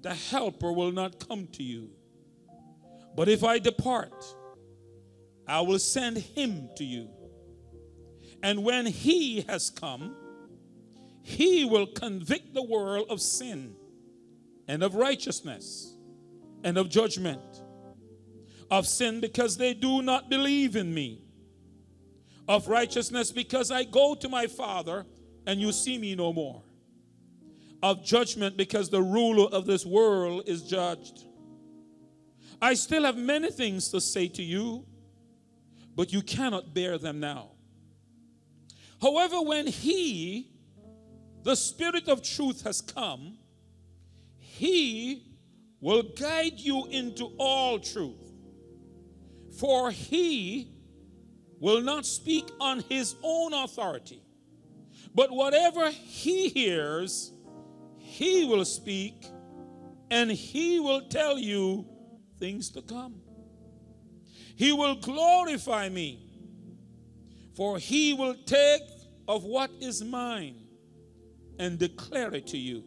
the helper will not come to you. But if I depart, I will send him to you. And when he has come, he will convict the world of sin and of righteousness and of judgment. Of sin, because they do not believe in me. Of righteousness, because I go to my Father and you see me no more. Of judgment, because the ruler of this world is judged. I still have many things to say to you, but you cannot bear them now. However, when he, the Spirit of truth, has come, he will guide you into all truth. For he will not speak on his own authority, but whatever he hears, he will speak, and he will tell you things to come. He will glorify me, for he will take of what is mine and declare it to you.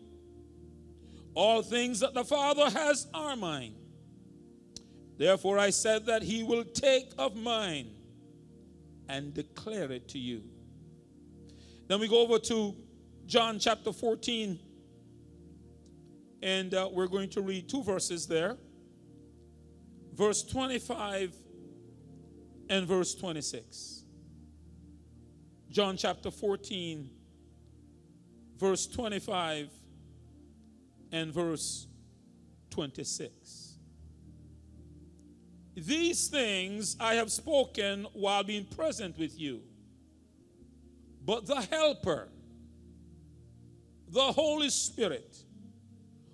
All things that the Father has are mine. Therefore I said that he will take of mine and declare it to you. Then we go over to John chapter 14. And we're going to read two verses there. Verse 25 and verse 26. John chapter 14. Verse 25 and verse 26. These things I have spoken while being present with you. But the Helper, the Holy Spirit,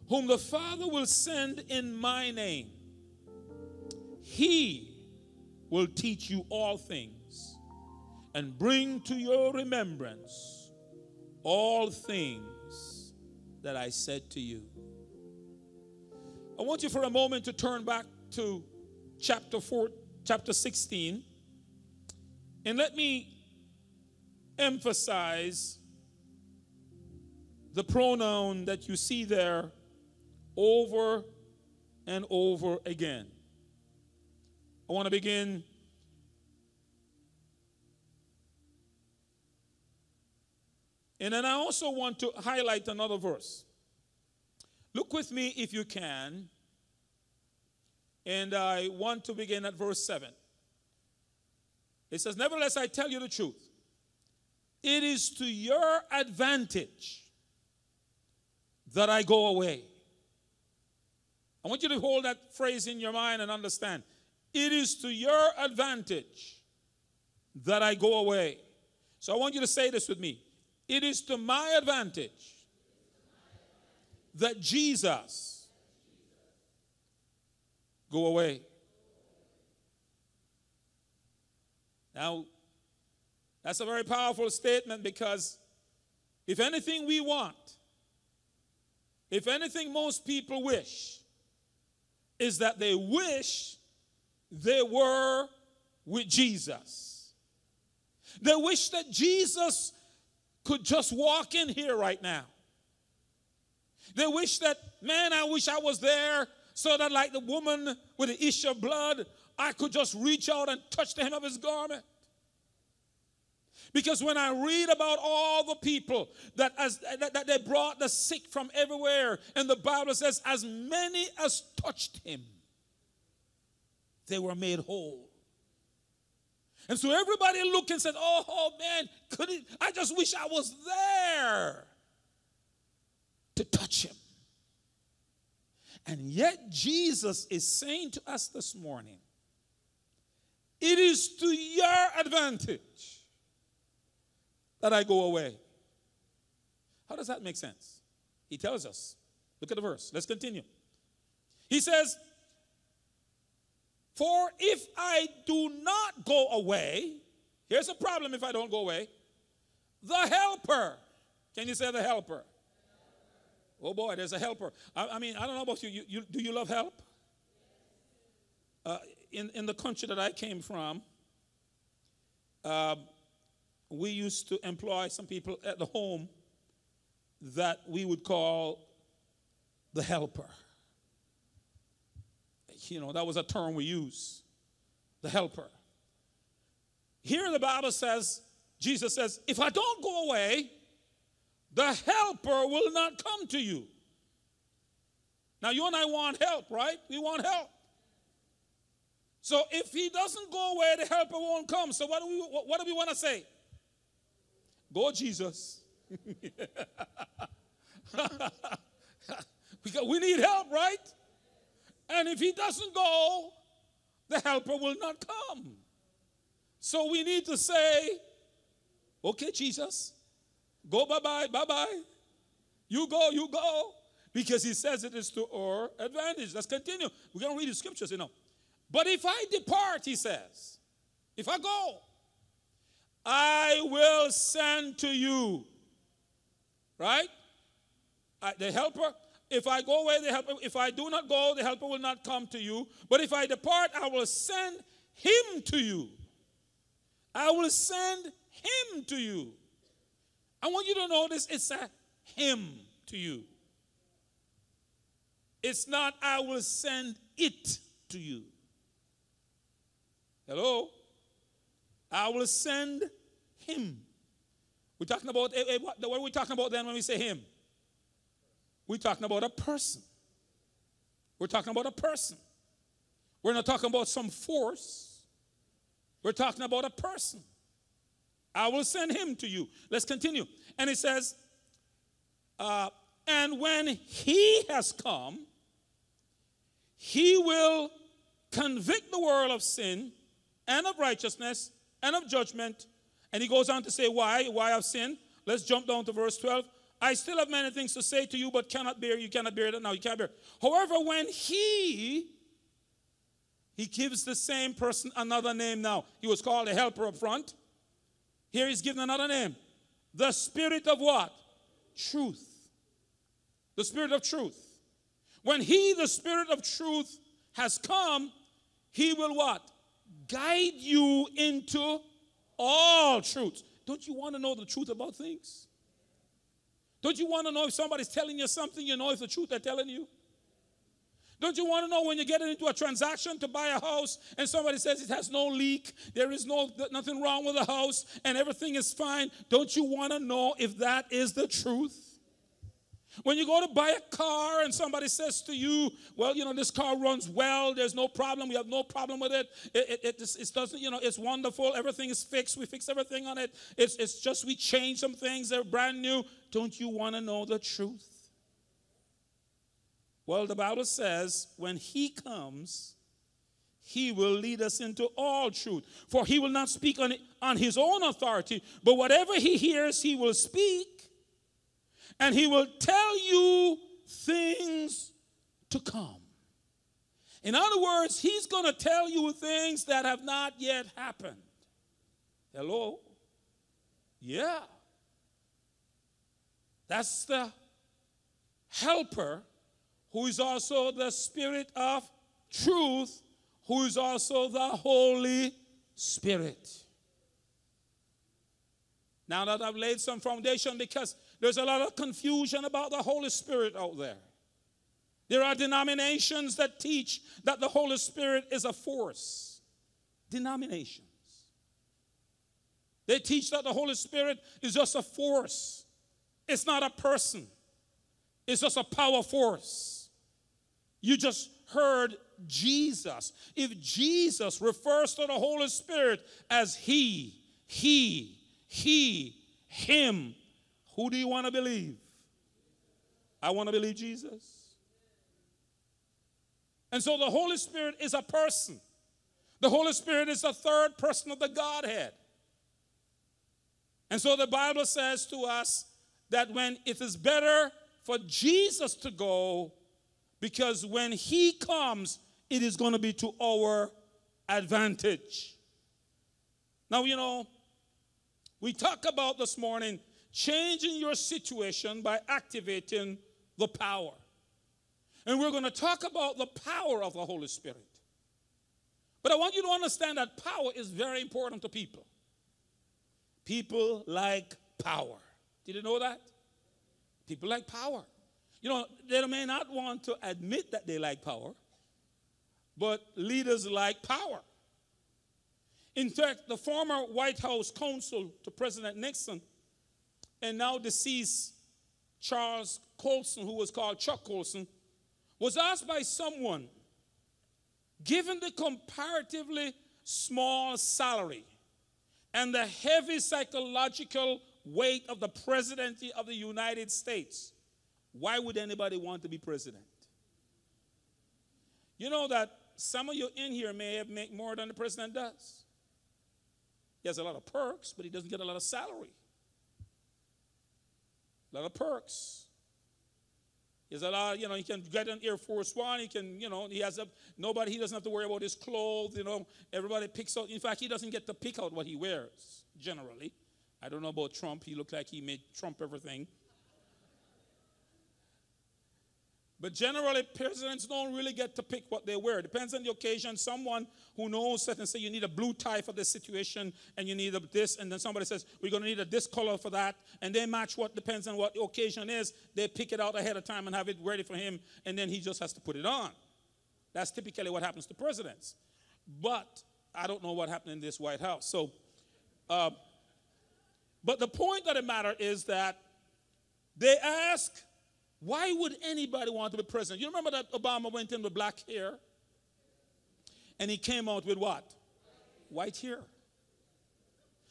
whom the Father will send in my name, he will teach you all things and bring to your remembrance all things that I said to you. I want you for a moment to turn back to chapter 16, and let me emphasize the pronoun that you see there over and over again. I want to begin and then I also want to highlight another verse. Look with me if you can. And I want to begin at verse 7. It says, nevertheless, I tell you the truth. It is to your advantage that I go away. I want you to hold that phrase in your mind and understand. It is to your advantage that I go away. So I want you to say this with me. It is to my advantage that Jesus go away. Now, that's a very powerful statement, because if anything we want, if anything most people wish, is that they wish they were with Jesus. They wish that Jesus could just walk in here right now. They wish that, man, I wish I was there so that like the woman with the issue of blood, I could just reach out and touch the hem of his garment. Because when I read about all the people that they brought the sick from everywhere, and the Bible says as many as touched him, they were made whole. And so everybody looked and said, oh man, I just wish I was there to touch him. And yet Jesus is saying to us this morning, it is to your advantage that I go away. How does that make sense? He tells us. Look at the verse. Let's continue. He says, for if I do not go away, here's a problem if I don't go away, the helper. Can you say the helper? Oh boy, there's a helper. I mean, I don't know about you. Do you love help? In the country that I came from, we used to employ some people at the home that we would call the helper. You know, that was a term we use, the helper. Here the Bible says, Jesus says, if I don't go away, the helper will not come to you. Now, you and I want help, right? We want help. So if he doesn't go away, the helper won't come. So what do we want to say? Go, Jesus. Because we need help, right? And if he doesn't go, the helper will not come. So we need to say, okay, Jesus, go, bye-bye, bye-bye. You go, because he says it is to our advantage. Let's continue. We're going to read the scriptures, you know. But if I depart, he says, if I go, I will send to you, right? The helper, if I go away, the helper, if I do not go, the helper will not come to you. But if I depart, I will send him to you. I will send him to you. I want you to notice it's a him to you. It's not I will send it to you. Hello? I will send him. We're talking about, what are we talking about then when we say him? We're talking about a person. We're talking about a person. We're not talking about some force. We're talking about a person. I will send him to you. Let's continue. And it says, and when he has come, he will convict the world of sin and of righteousness and of judgment. And he goes on to say why of sin. Let's jump down to verse 12. I still have many things to say to you, but you cannot bear that now. You can't bear it. However, when he gives the same person another name now. He was called a helper up front. Here he's given another name. The Spirit of what? Truth. The Spirit of truth. When he, the Spirit of truth, has come, he will what? Guide you into all truth. Don't you want to know the truth about things? Don't you want to know if somebody's telling you something, you know if the truth they're telling you? Don't you want to know when you get into a transaction to buy a house and somebody says it has no leak, there is nothing wrong with the house, and everything is fine? Don't you want to know if that is the truth? When you go to buy a car and somebody says to you, well, you know, this car runs well, there's no problem, we have no problem with it. It doesn't, you know, it's wonderful, everything is fixed, we fix everything on it. It's just we change some things, they're brand new. Don't you want to know the truth? Well, the Bible says when he comes, He will lead us into all truth. For he will not speak on his own authority, but whatever he hears, he will speak. And he will tell you things to come. In other words, he's going to tell you things that have not yet happened. Hello? Yeah. That's the helper, who is also the Spirit of truth, who is also the Holy Spirit. Now that I've laid some foundation, because there's a lot of confusion about the Holy Spirit out there. There are denominations that teach that the Holy Spirit is a force. Denominations. They teach that the Holy Spirit is just a force. It's not a person. It's just a power force. You just heard Jesus. If Jesus refers to the Holy Spirit as he, him, who do you want to believe? I want to believe Jesus. And so the Holy Spirit is a person. The Holy Spirit is the third person of the Godhead. And so the Bible says to us that when it is better for Jesus to go, because when he comes, it is going to be to our advantage. Now, you know, we talk about this morning changing your situation by activating the power. And we're going to talk about the power of the Holy Spirit. But I want you to understand that power is very important to people. People like power. Did you know that? People like power. You know, they may not want to admit that they like power, but leaders like power. In fact, the former White House counsel to President Nixon and now deceased Charles Colson, who was called Chuck Colson, was asked by someone, given the comparatively small salary and the heavy psychological weight of the presidency of the United States, why would anybody want to be president? You know that some of you in here may have made more than the president does. He has a lot of perks, but he doesn't get a lot of salary. A lot of perks. He has a lot, you know, he can get an Air Force One. He can, you know, he has a, nobody, he doesn't have to worry about his clothes. You know, everybody picks out. In fact, he doesn't get to pick out what he wears, generally. I don't know about Trump. He looked like he made Trump everything. But generally, presidents don't really get to pick what they wear. It depends on the occasion. Someone who knows certain say you need a blue tie for this situation, and you need a this, and then somebody says, we're going to need a this color for that, and they match what depends on what the occasion is. They pick it out ahead of time and have it ready for him, and then he just has to put it on. That's typically what happens to presidents. But I don't know what happened in this White House. So, but the point of the matter is that they ask, why would anybody want to be president? You remember that Obama went in with black hair? And he came out with what? White hair.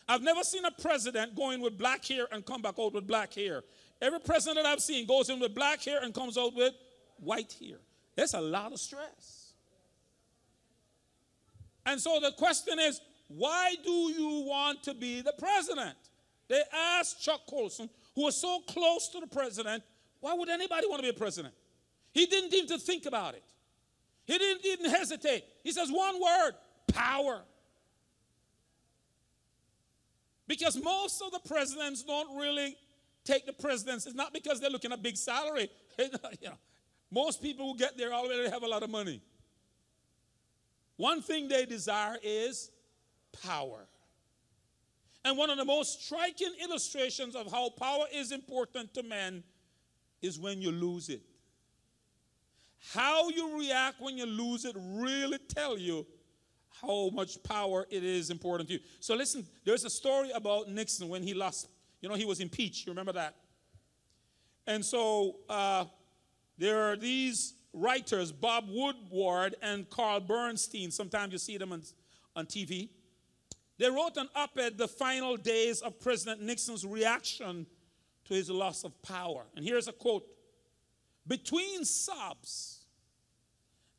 I've never seen a president go in with black hair and come back out with black hair. Every president that I've seen goes in with black hair and comes out with white hair. That's a lot of stress. And so the question is, why do you want to be the president? They asked Chuck Colson, who was so close to the president, why would anybody want to be a president? He didn't even think about it. He didn't even hesitate. He says one word, power. Because most of the presidents don't really take the presidency. It's not because they're looking at big salary. You know, most people who get there already have a lot of money. One thing they desire is power. And one of the most striking illustrations of how power is important to men is when you lose it. How you react when you lose it really tell you how much power it is important to you. So listen, there's a story about Nixon when he lost. You know, he was impeached. You remember that? And so there are these writers, Bob Woodward and Carl Bernstein. Sometimes you see them on TV. They wrote an op-ed, The Final Days of President Nixon's Reaction to His Loss of Power. And here's a quote. Between sobs,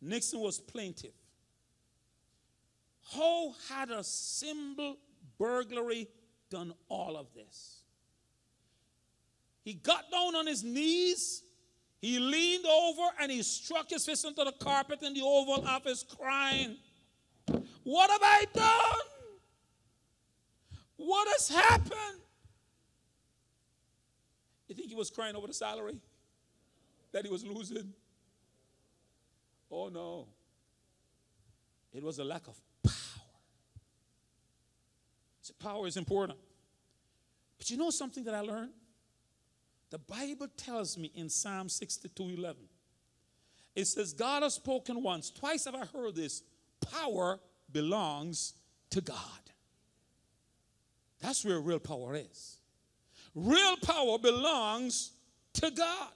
Nixon was plaintive. How had a simple burglary done all of this? He got down on his knees, he leaned over, and he struck his fist into the carpet in the Oval Office, crying, "What have I done? What has happened?" You think he was crying over the salary that he was losing? Oh no. It was a lack of power. So power is important. But you know something that I learned? The Bible tells me in Psalm 62:11, it says, God has spoken once, twice have I heard this, power belongs to God. That's where real power is. Real power belongs to God.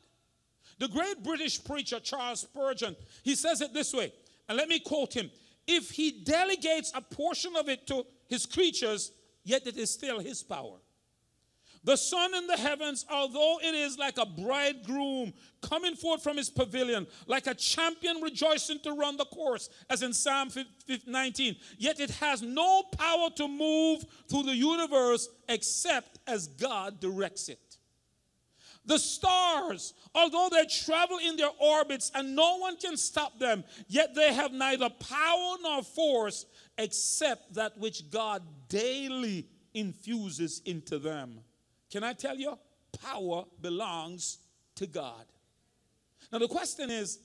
The great British preacher Charles Spurgeon, he says it this way, and let me quote him. If he delegates a portion of it to his creatures, yet it is still his power. The sun in the heavens, although it is like a bridegroom coming forth from his pavilion, like a champion rejoicing to run the course, as in Psalm 19, yet it has no power to move through the universe except as God directs it. The stars, although they travel in their orbits and no one can stop them, yet they have neither power nor force except that which God daily infuses into them. Can I tell you? Power belongs to God. Now the question is,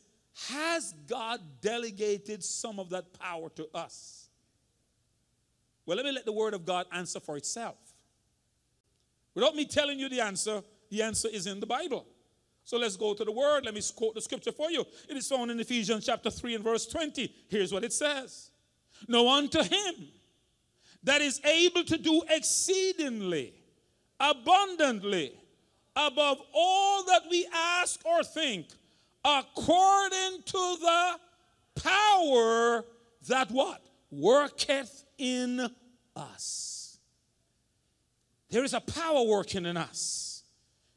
has God delegated some of that power to us? Well, let me let the Word of God answer for itself. Without me telling you the answer is in the Bible. So let's go to the Word. Let me quote the scripture for you. It is found in Ephesians chapter 3 and verse 20. Here's what it says. Now unto him that is able to do exceedingly, abundantly, above all that we ask or think, according to the power that what? Worketh in us. There is a power working in us.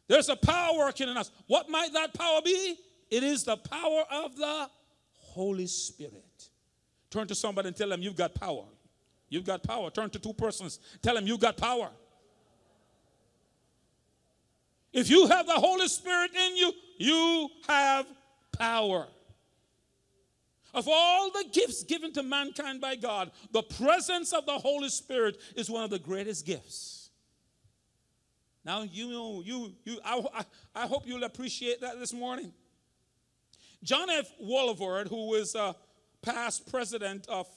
There's a power working in us. What might that power be? It is the power of the Holy Spirit. Turn to somebody and tell them you've got power. You've got power. Turn to two persons. Tell them you've got power. If you have the Holy Spirit in you, you have power. Of all the gifts given to mankind by God, the presence of the Holy Spirit is one of the greatest gifts. Now, you know, I hope you'll appreciate that this morning. John F. Wolivard, who was a past president of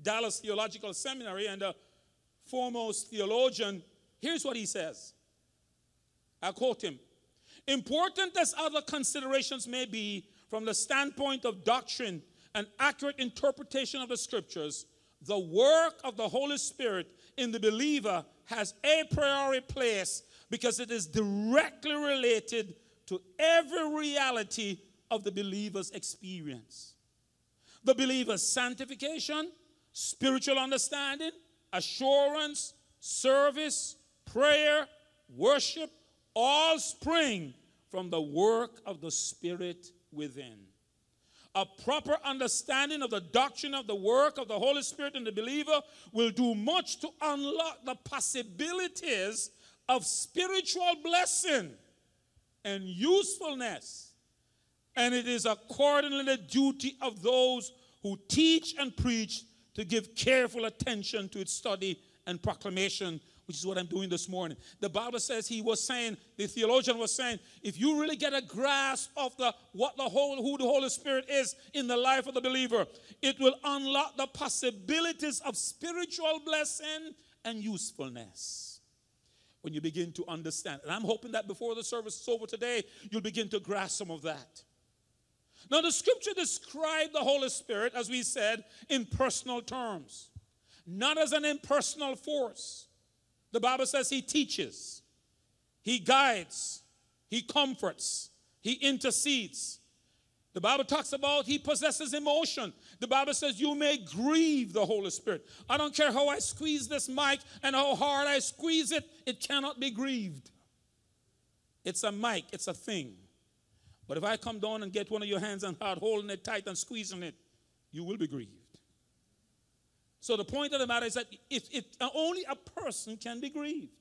Dallas Theological Seminary and a foremost theologian, here's what he says. I quote him. Important as other considerations may be from the standpoint of doctrine and accurate interpretation of the scriptures, the work of the Holy Spirit in the believer has a priori place because it is directly related to every reality of the believer's experience. The believer's sanctification, spiritual understanding, assurance, service, prayer, worship, all spring from the work of the Spirit within. A proper understanding of the doctrine of the work of the Holy Spirit in the believer will do much to unlock the possibilities of spiritual blessing and usefulness. And it is accordingly the duty of those who teach and preach to give careful attention to its study and proclamation, which is what I'm doing this morning. The Bible says he was saying, the theologian was saying, if you really get a grasp of who the Holy Spirit is in the life of the believer, it will unlock the possibilities of spiritual blessing and usefulness. When you begin to understand, and I'm hoping that before the service is over today, you'll begin to grasp some of that. Now the scripture described the Holy Spirit, as we said, in personal terms, not as an impersonal force. The Bible says he teaches, he guides, he comforts, he intercedes. The Bible talks about he possesses emotion. The Bible says you may grieve the Holy Spirit. I don't care how I squeeze this mic and how hard I squeeze it, it cannot be grieved. It's a mic, it's a thing. But if I come down and get one of your hands and start holding it tight and squeezing it, you will be grieved. So the point of the matter is that if only a person can be grieved.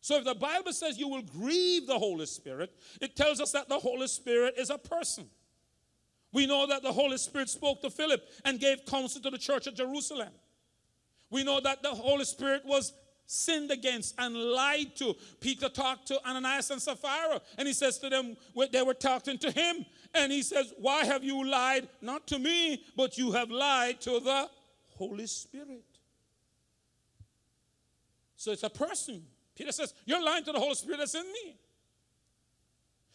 So if the Bible says you will grieve the Holy Spirit, it tells us that the Holy Spirit is a person. We know that the Holy Spirit spoke to Philip and gave counsel to the church at Jerusalem. We know that the Holy Spirit was sinned against and lied to. Peter talked to Ananias and Sapphira, and he says to them, they were talking to him, and he says, why have you lied? Not to me, but you have lied to the Holy Spirit. So it's a person. Peter says, you're lying to the Holy Spirit that's in me.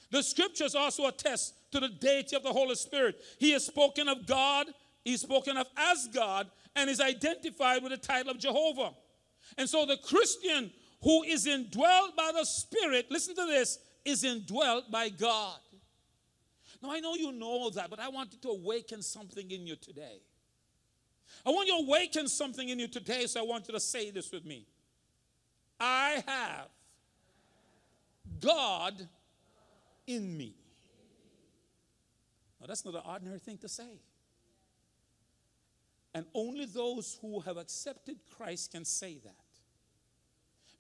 The scriptures also attest to the deity of the Holy Spirit. He is spoken of God, he's spoken of as God, and is identified with the title of Jehovah. And so the Christian who is indwelt by the Spirit, listen to this, is indwelt by God. Now I know you know that, but I want you to awaken something in you today. I want you to awaken something in you today, so I want you to say this with me. I have God in me. Now, that's not an ordinary thing to say. And only those who have accepted Christ can say that.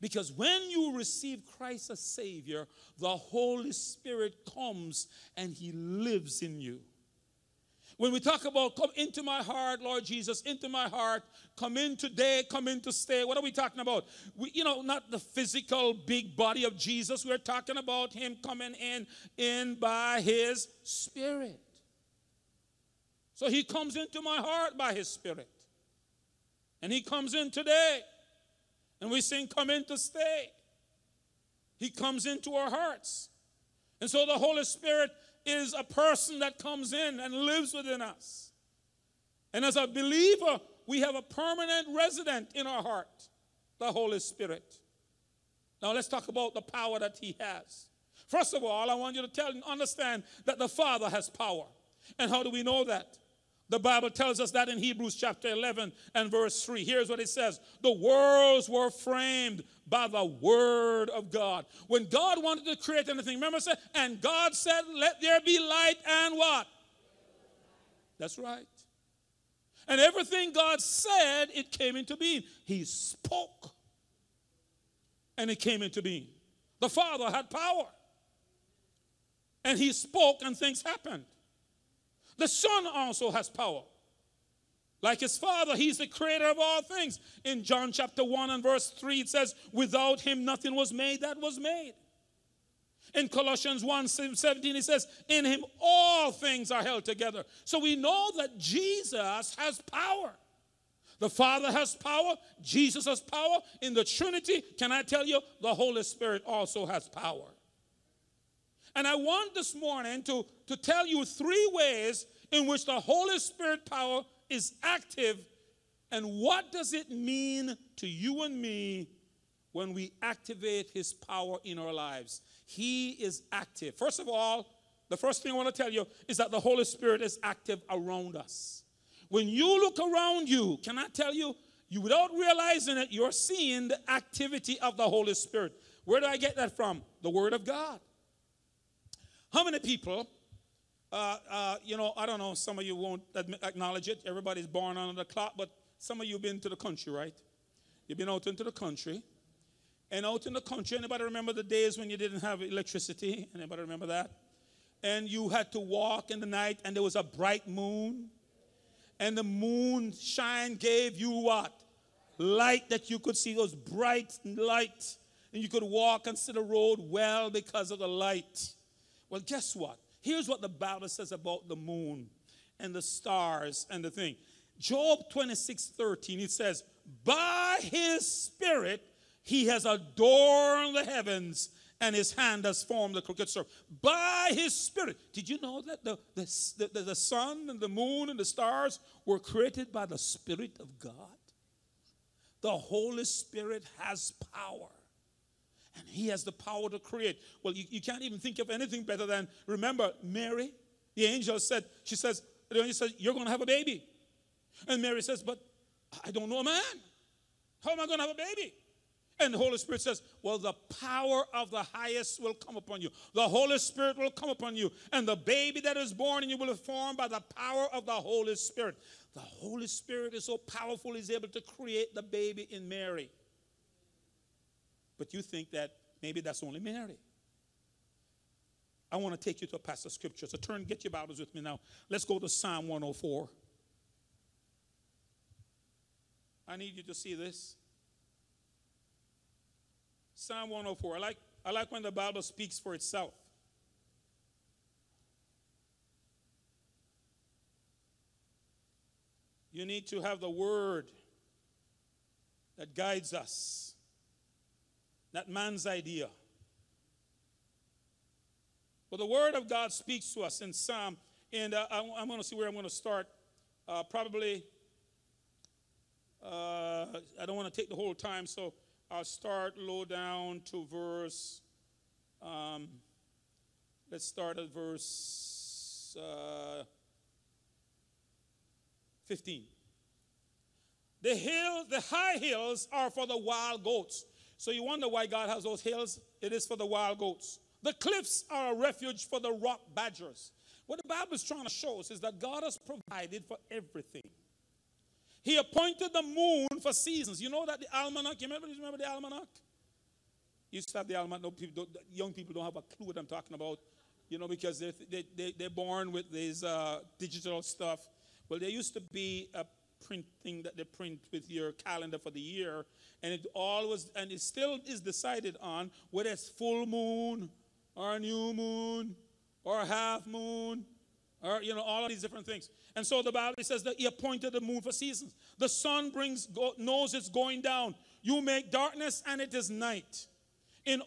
Because when you receive Christ as Savior, the Holy Spirit comes and He lives in you. When we talk about come into my heart, Lord Jesus, into my heart, come in today, come in to stay, what are we talking about? Not the physical big body of Jesus. We're talking about Him coming in by His Spirit. So He comes into my heart by His Spirit. And He comes in today. And we sing, come in to stay. He comes into our hearts. And so the Holy Spirit is a person that comes in and lives within us. And as a believer, we have a permanent resident in our heart, the Holy Spirit. Now let's talk about the power that He has. First of all, I want you to tell and understand that the Father has power. And how do we know that? The Bible tells us that in Hebrews chapter 11 and verse 3. Here's what it says. The worlds were framed by the word of God. When God wanted to create anything, remember it said, and God said, let there be light, and what? That's right. And everything God said, it came into being. He spoke, and it came into being. The Father had power. And He spoke, and things happened. The Son also has power. Like His Father, He's the creator of all things. In John chapter 1 and verse 3, it says, without Him nothing was made that was made. In Colossians 1:17, it says, in Him all things are held together. So we know that Jesus has power. The Father has power. Jesus has power. In the Trinity, can I tell you, the Holy Spirit also has power. And I want this morning to tell you three ways in which the Holy Spirit power is active, and what does it mean to you and me when we activate His power in our lives. He is active. First of all, the first thing I want to tell you is that the Holy Spirit is active around us. When you look around you, can I tell you, without realizing it, you're seeing the activity of the Holy Spirit. Where do I get that from? The Word of God. How many people, I don't know, some of you won't acknowledge it. Everybody's born under the clock, but some of you have been to the country, right? You've been out into the country. And out in the country, anybody remember the days when you didn't have electricity? Anybody remember that? And you had to walk in the night, and there was a bright moon. And the moonshine gave you what? Light that you could see, those bright lights. And you could walk and see the road well because of the light. Well, guess what? Here's what the Bible says about the moon and the stars and the thing. Job 26:13, it says, by His Spirit He has adorned the heavens, and His hand has formed the crooked serpent. By His Spirit. Did you know that the sun and the moon and the stars were created by the Spirit of God? The Holy Spirit has power. And He has the power to create. Well, you can't even think of anything better than, remember, Mary, the angel said, the angel says, you're going to have a baby. And Mary says, but I don't know a man. How am I going to have a baby? And the Holy Spirit says, well, the power of the highest will come upon you. The Holy Spirit will come upon you. And the baby that is born in you will be formed by the power of the Holy Spirit. The Holy Spirit is so powerful, he's able to create the baby in Mary. But you think that maybe that's only Mary. I want to take you to a passage of Scripture. So turn, get your Bibles with me now. Let's go to Psalm 104. I need you to see this. Psalm 104. I like when the Bible speaks for itself. You need to have the word that guides us. Not man's idea. But the word of God speaks to us in Psalm. And I'm going to see where I'm going to start. I don't want to take the whole time, so I'll start low down to verse, let's start at verse 15. The high hills are for the wild goats. So you wonder why God has those hills? It is for the wild goats. The cliffs are a refuge for the rock badgers. What the Bible is trying to show us is that God has provided for everything. He appointed the moon for seasons. You know that the almanac, you remember the almanac? You used to have the almanac. No, people don't, young people don't have a clue what I'm talking about, you know, because they're born with this digital stuff. Well, there used to be a print thing that they print with your calendar for the year, and it still is decided on whether it's full moon or new moon or half moon. Or, you know, all of these different things. And so the Bible says that he appointed the moon for seasons. The sun knows it's going down. You make darkness and it is night. In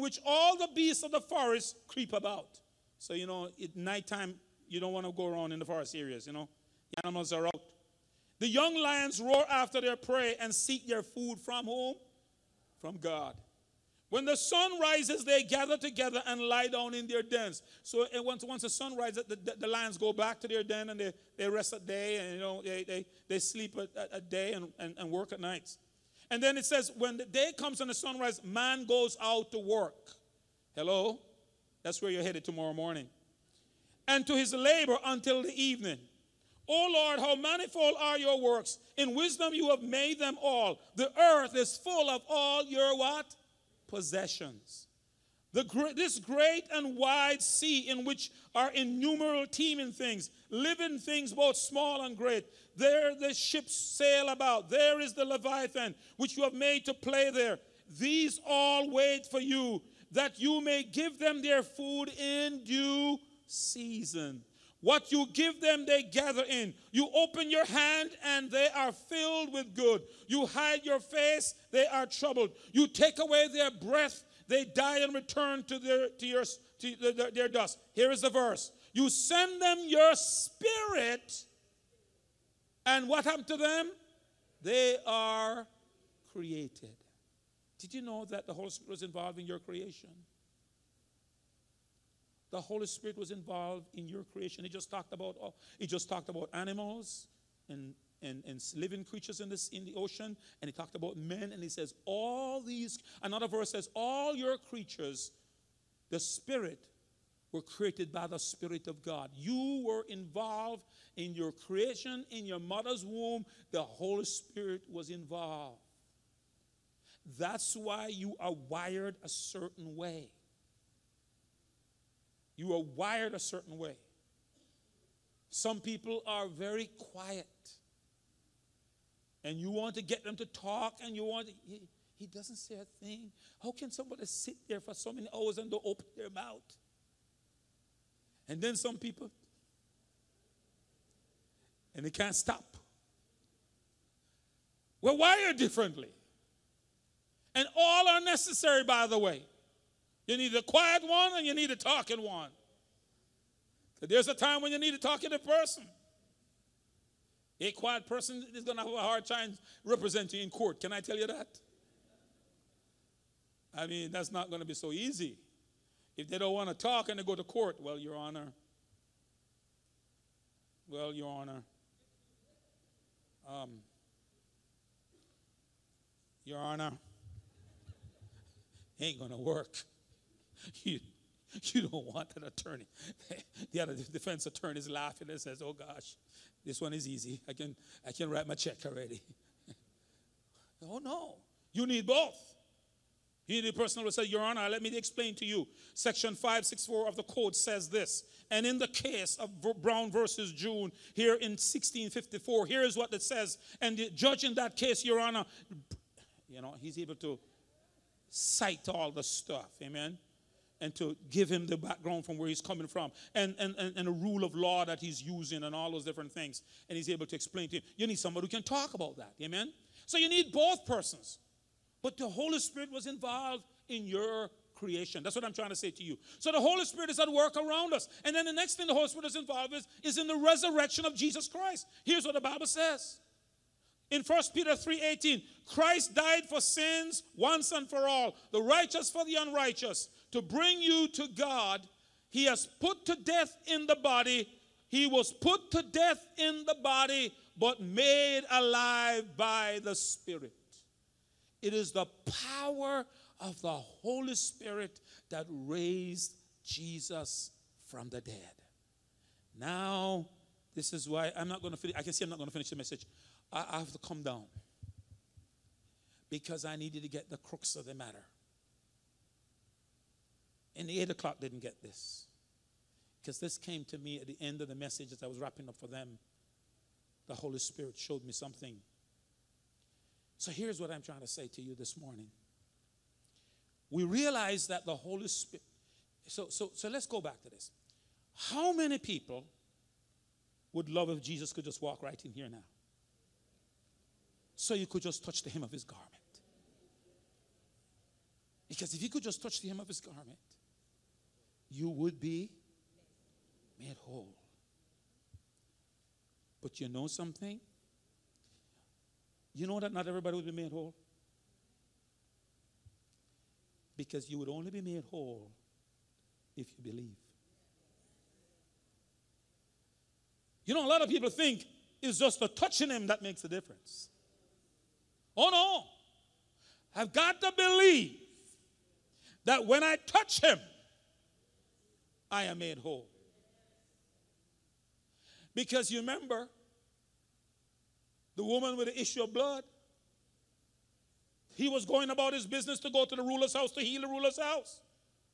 which all the beasts of the forest creep about. So, you know, at nighttime, you don't want to go around in the forest areas, you know. The animals are out. The young lions roar after their prey and seek their food from whom? From God. When the sun rises, they gather together and lie down in their dens. So once the sun rises, the lions go back to their den and they rest a day, and you know they sleep a day and work at night. And then it says, when the day comes and the sun rises, man goes out to work. Hello? That's where you're headed tomorrow morning. And to his labor until the evening. O Lord, how manifold are your works. In wisdom you have made them all. The earth is full of all your what? Possessions. This great and wide sea in which are innumerable teeming things, living things both small and great. There the ships sail about. There is the Leviathan, which you have made to play there. These all wait for you, that you may give them their food in due season. What you give them, they gather in. You open your hand, and they are filled with good. You hide your face, they are troubled. You take away their breath, they die and return to their dust. Here is the verse. You send them your spirit, and what happened to them? They are created. Did you know that the Holy Spirit was involved in your creation? The Holy Spirit was involved in your creation. He just talked about animals and living creatures in the ocean. And he talked about men. And he says, another verse says, all your creatures, the Spirit, were created by the Spirit of God. You were involved in your creation, in your mother's womb. The Holy Spirit was involved. That's why you are wired a certain way. You are wired a certain way. Some people are very quiet. And you want to get them to talk, and you want to, he doesn't say a thing. How can somebody sit there for so many hours and don't open their mouth? And then some people, and they can't stop. We're wired differently. And all are necessary, by the way. You need a quiet one and you need a talking one. There's a time when you need a talkative person. A quiet person is going to have a hard time representing you in court. Can I tell you that? I mean, that's not going to be so easy. If they don't want to talk and they go to court, well, Your Honor. Well, Your Honor. Your Honor. ain't going to work. You don't want an attorney. The other defense attorney is laughing and says, oh, gosh, this one is easy. I can write my check already. Oh, no. You need both. You need a person who will say, Your Honor, let me explain to you. Section 564 of the code says this. And in the case of Brown versus June here in 1654, here is what it says. And the judge in that case, Your Honor, you know, he's able to cite all the stuff. Amen. And to give him the background from where he's coming from and the rule of law that he's using and all those different things. And he's able to explain to you. You need somebody who can talk about that. Amen. So you need both persons. But the Holy Spirit was involved in your creation. That's what I'm trying to say to you. So the Holy Spirit is at work around us. And then the next thing the Holy Spirit is involved is in the resurrection of Jesus Christ. Here's what the Bible says. In 1 Peter 3:18, Christ died for sins once and for all, the righteous for the unrighteous, to bring you to God. He has put to death in the body. He was put to death in the body, but made alive by the Spirit. It is the power of the Holy Spirit that raised Jesus from the dead. Now, this is why I'm not going to finish. I can see I'm not going to finish the message. I have to come down because I needed to get the crux of the matter. And the 8 o'clock didn't get this because this came to me at the end of the message as I was wrapping up for them. The Holy Spirit showed me something. So here's what I'm trying to say to you this morning. We realize that the Holy Spirit... So let's go back to this. How many people would love if Jesus could just walk right in here now? So you could just touch the hem of his garment. Because if you could just touch the hem of his garment, you would be made whole. But you know something? You know that not everybody would be made whole? Because you would only be made whole if you believe. You know, a lot of people think it's just the touching him that makes a difference. Oh, no. I've got to believe that when I touch him, I am made whole. Because you remember, the woman with the issue of blood, he was going about his business to go to the ruler's house to heal the ruler's house.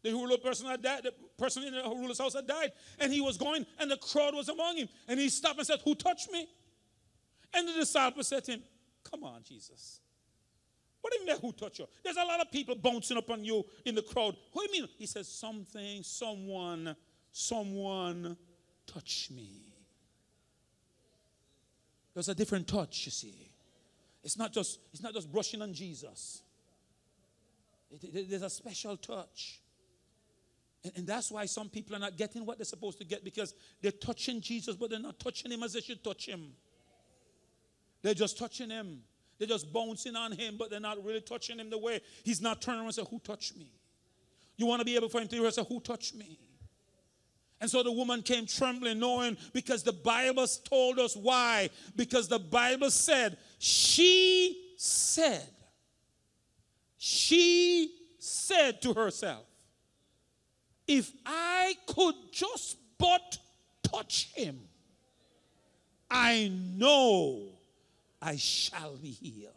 The ruler person had died, the person in the ruler's house had died, and he was going, and the crowd was among him. And he stopped and said, who touched me? And the disciples said to him, come on, Jesus. What do you mean who touched you? There's a lot of people bouncing upon you in the crowd. What do you mean? He says, someone touched me. There's a different touch, you see. It's not just brushing on Jesus. There's a special touch. And that's why some people are not getting what they're supposed to get because they're touching Jesus, but they're not touching him as they should touch him. They're just touching him. They're just bouncing on him, but they're not really touching him the way. He's not turning around and saying, who touched me? You want to be able for him to say, who touched me? And so the woman came trembling, knowing because the Bible told us why. Because the Bible said, she said to herself, if I could just but touch him, I know I shall be healed.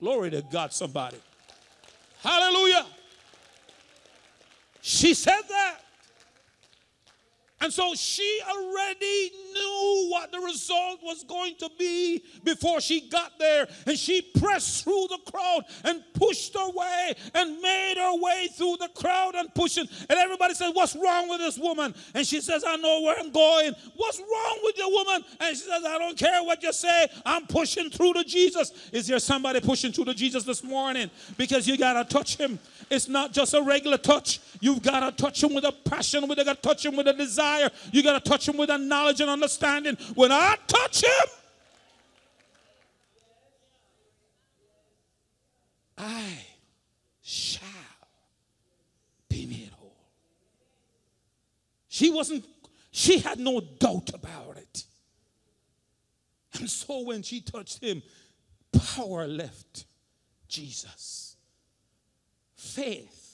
Glory to God, somebody. Hallelujah. She said that. And so she already knew what the result was going to be before she got there. And she pressed through the crowd and pushed her way and made her way through the crowd and pushing. And everybody said, what's wrong with this woman? And she says, I know where I'm going. What's wrong with you, woman? And she says, I don't care what you say. I'm pushing through to Jesus. Is there somebody pushing through to Jesus this morning? Because you got to touch him. It's not just a regular touch. You've got to touch him with a passion. You've got to touch him with a desire. You got to touch him with a knowledge and understanding. When I touch him, I shall be made whole. She had no doubt about it. And so when she touched him, power left Jesus. Faith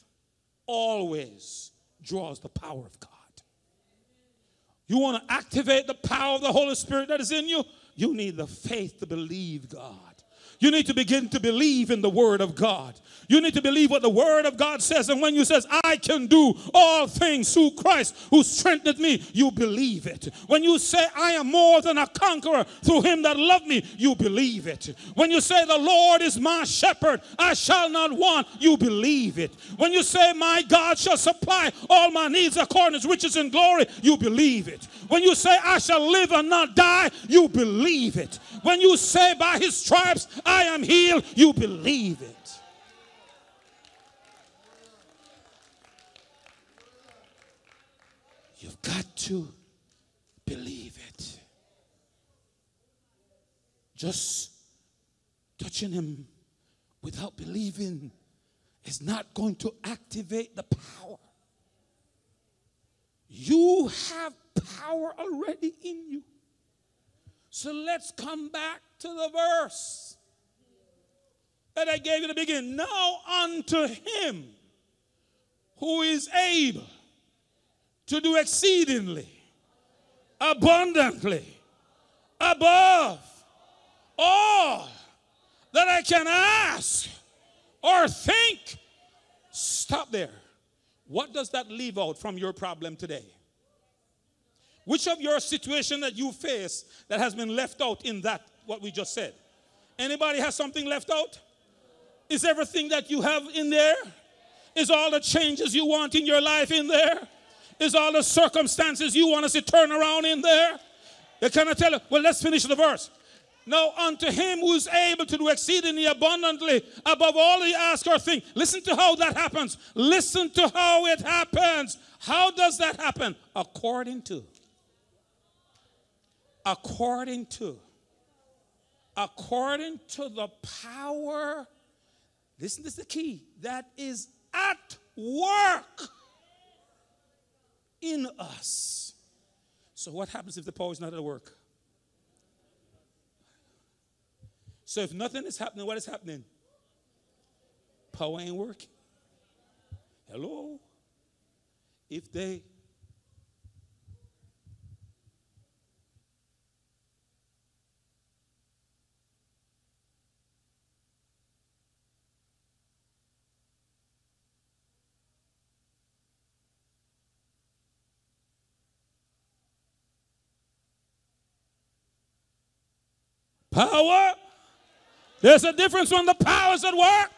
always draws the power of God. You want to activate the power of the Holy Spirit that is in you? You need the faith to believe God. You need to begin to believe in the Word of God. You need to believe what the Word of God says. And when you says, I can do all things through Christ who strengthened me, you believe it. When you say, I am more than a conqueror through him that loved me, you believe it. When you say, the Lord is my shepherd, I shall not want, you believe it. When you say, my God shall supply all my needs according to his riches and glory, you believe it. When you say, I shall live and not die, you believe it. When you say, by his stripes, I am healed, you believe it. You've got to believe it. Just touching him without believing is not going to activate the power. You have power already in you. So let's come back to the verse that I gave you to begin. Now unto him who is able to do exceedingly, abundantly, above all that I can ask or think. Stop there. What does that leave out from your problem today? Which of your situation that you face that has been left out in that, what we just said? Anybody has something left out? Is everything that you have in there? Is all the changes you want in your life in there? Is all the circumstances you want to see turn around in there? They cannot tell you. Well, let's finish the verse. Now unto him who is able to do exceedingly abundantly above all he asks or think. Listen to how that happens. Listen to how it happens. How does that happen? According to the power. Listen, this is the key. That is at work in us. So what happens if the power is not at work? So if nothing is happening, what is happening? Power ain't working. Hello? If they... Power. There's a difference when the power's at work.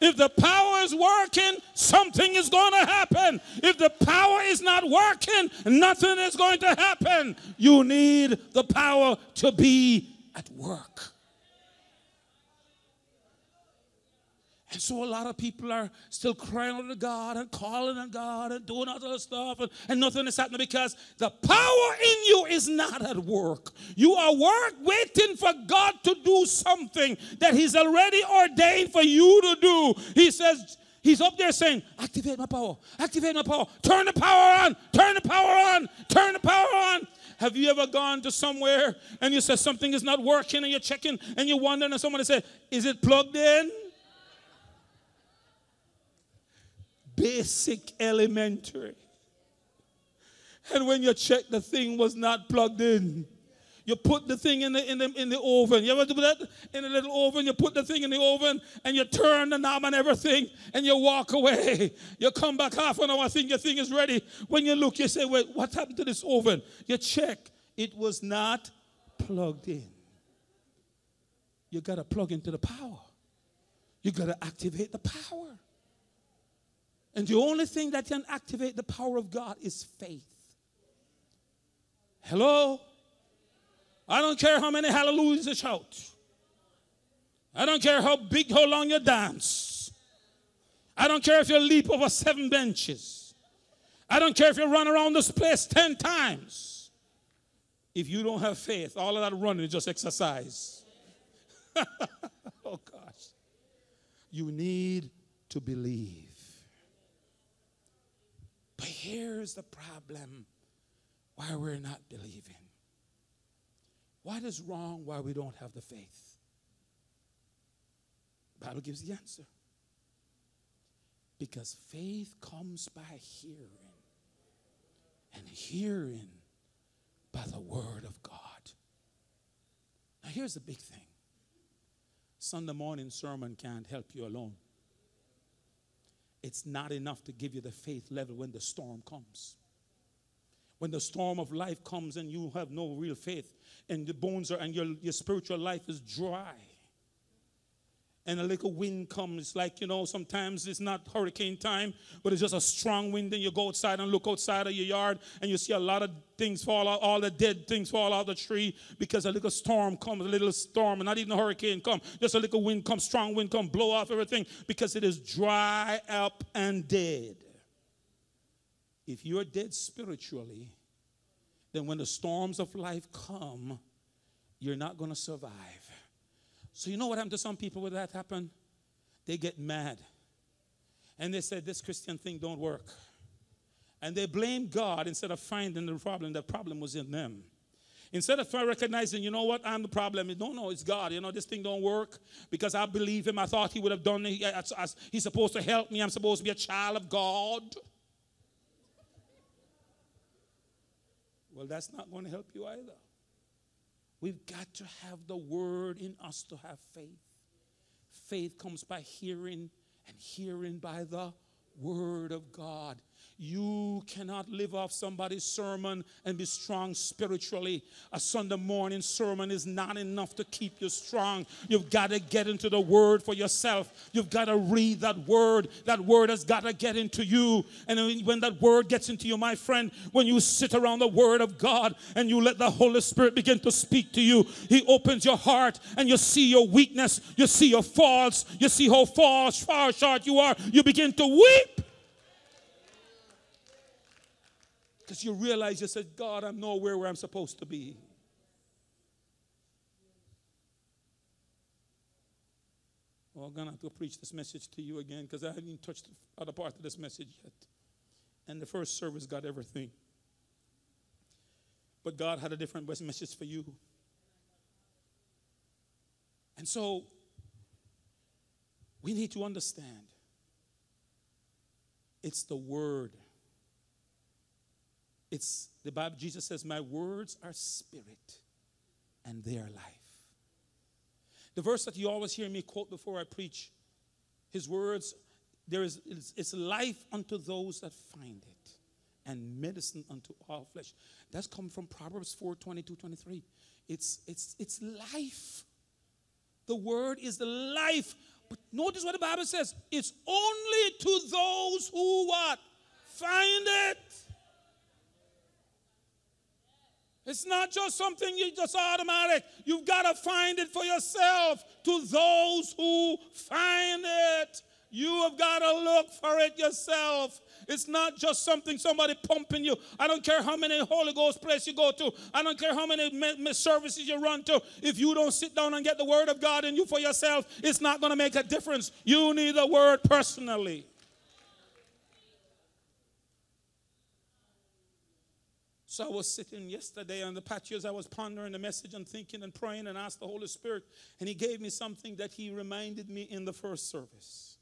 If the power is working, something is going to happen. If the power is not working, nothing is going to happen. You need the power to be at work. And so a lot of people are still crying out to God and calling on God and doing other stuff, and nothing is happening because the power in you is not at work. You are waiting for God to do something that he's already ordained for you to do. He says, he's up there saying, activate my power, activate my power. Turn the power on, turn the power on, turn the power on. Have you ever gone to somewhere and you say something is not working and you're checking and you're wondering and someone says, is it plugged in? Basic elementary. And when you check, the thing was not plugged in. You put the thing in the oven. You ever do that? In a little oven, you put the thing in the oven and you turn the knob and everything and you walk away. You come back half an hour, think your thing is ready. When you look, you say, wait, what happened to this oven? You check. It was not plugged in. You got to plug into the power. You got to activate the power. And the only thing that can activate the power of God is faith. Hello? I don't care how many hallelujahs you shout. I don't care how big, how long you dance. I don't care if you leap over 7 benches. I don't care if you run around this place 10 times. If you don't have faith, all of that running is just exercise. Oh, gosh. You need to believe. But here's the problem why we're not believing. What is wrong why we don't have the faith? The Bible gives the answer. Because faith comes by hearing, and hearing by the word of God. Now here's the big thing. Sunday morning sermon can't help you alone. It's not enough to give you the faith level when the storm comes. When the storm of life comes and you have no real faith, and the bones are, and your spiritual life is dry, and a little wind comes, like, you know, sometimes it's not hurricane time, but it's just a strong wind, and you go outside and look outside of your yard, and you see a lot of things fall out, all the dead things fall out of the tree, because a little storm comes, a little storm, and not even a hurricane comes, just a little wind comes, strong wind comes, blow off everything, because it is dry up and dead. If you're dead spiritually, then when the storms of life come, you're not going to survive. So you know what happened to some people when that happened? They get mad. And they said, this Christian thing don't work. And they blame God instead of finding the problem. The problem was in them. Instead of recognizing, you know what, I'm the problem. No, it's God. You know, this thing don't work because I believe him. I thought he would have done it. He's supposed to help me. I'm supposed to be a child of God. Well, that's not going to help you either. We've got to have the word in us to have faith. Faith comes by hearing, and hearing by the word of God. You cannot live off somebody's sermon and be strong spiritually. A Sunday morning sermon is not enough to keep you strong. You've got to get into the word for yourself. You've got to read that word. That word has got to get into you. And when that word gets into you, my friend, when you sit around the word of God and you let the Holy Spirit begin to speak to you, he opens your heart and you see your weakness. You see your faults. You see how far short you are. You begin to weep. Because you realize, you said, God, I'm nowhere where I'm supposed to be. Well, I'm going to have to preach this message to you again because I haven't touched the other part of this message yet. And the first service got everything. But God had a different message for you. And so, we need to understand it's the word. It's the Bible. Jesus says, my words are spirit and they are life. The verse that you always hear me quote before I preach, his words, it's life unto those that find it and medicine unto all flesh. That's come from Proverbs 4:22-23. It's life. The word is the life. But notice what the Bible says. It's only to those who what? Find it. It's not just something you just automatic. You've got to find it for yourself. To those who find it, you have got to look for it yourself. It's not just something somebody pumping you. I don't care how many Holy Ghost places you go to. I don't care how many services you run to. If you don't sit down and get the word of God in you for yourself, it's not going to make a difference. You need the word personally. So I was sitting yesterday on the patios. I was pondering the message and thinking and praying and asked the Holy Spirit. And he gave me something that he reminded me in the first service.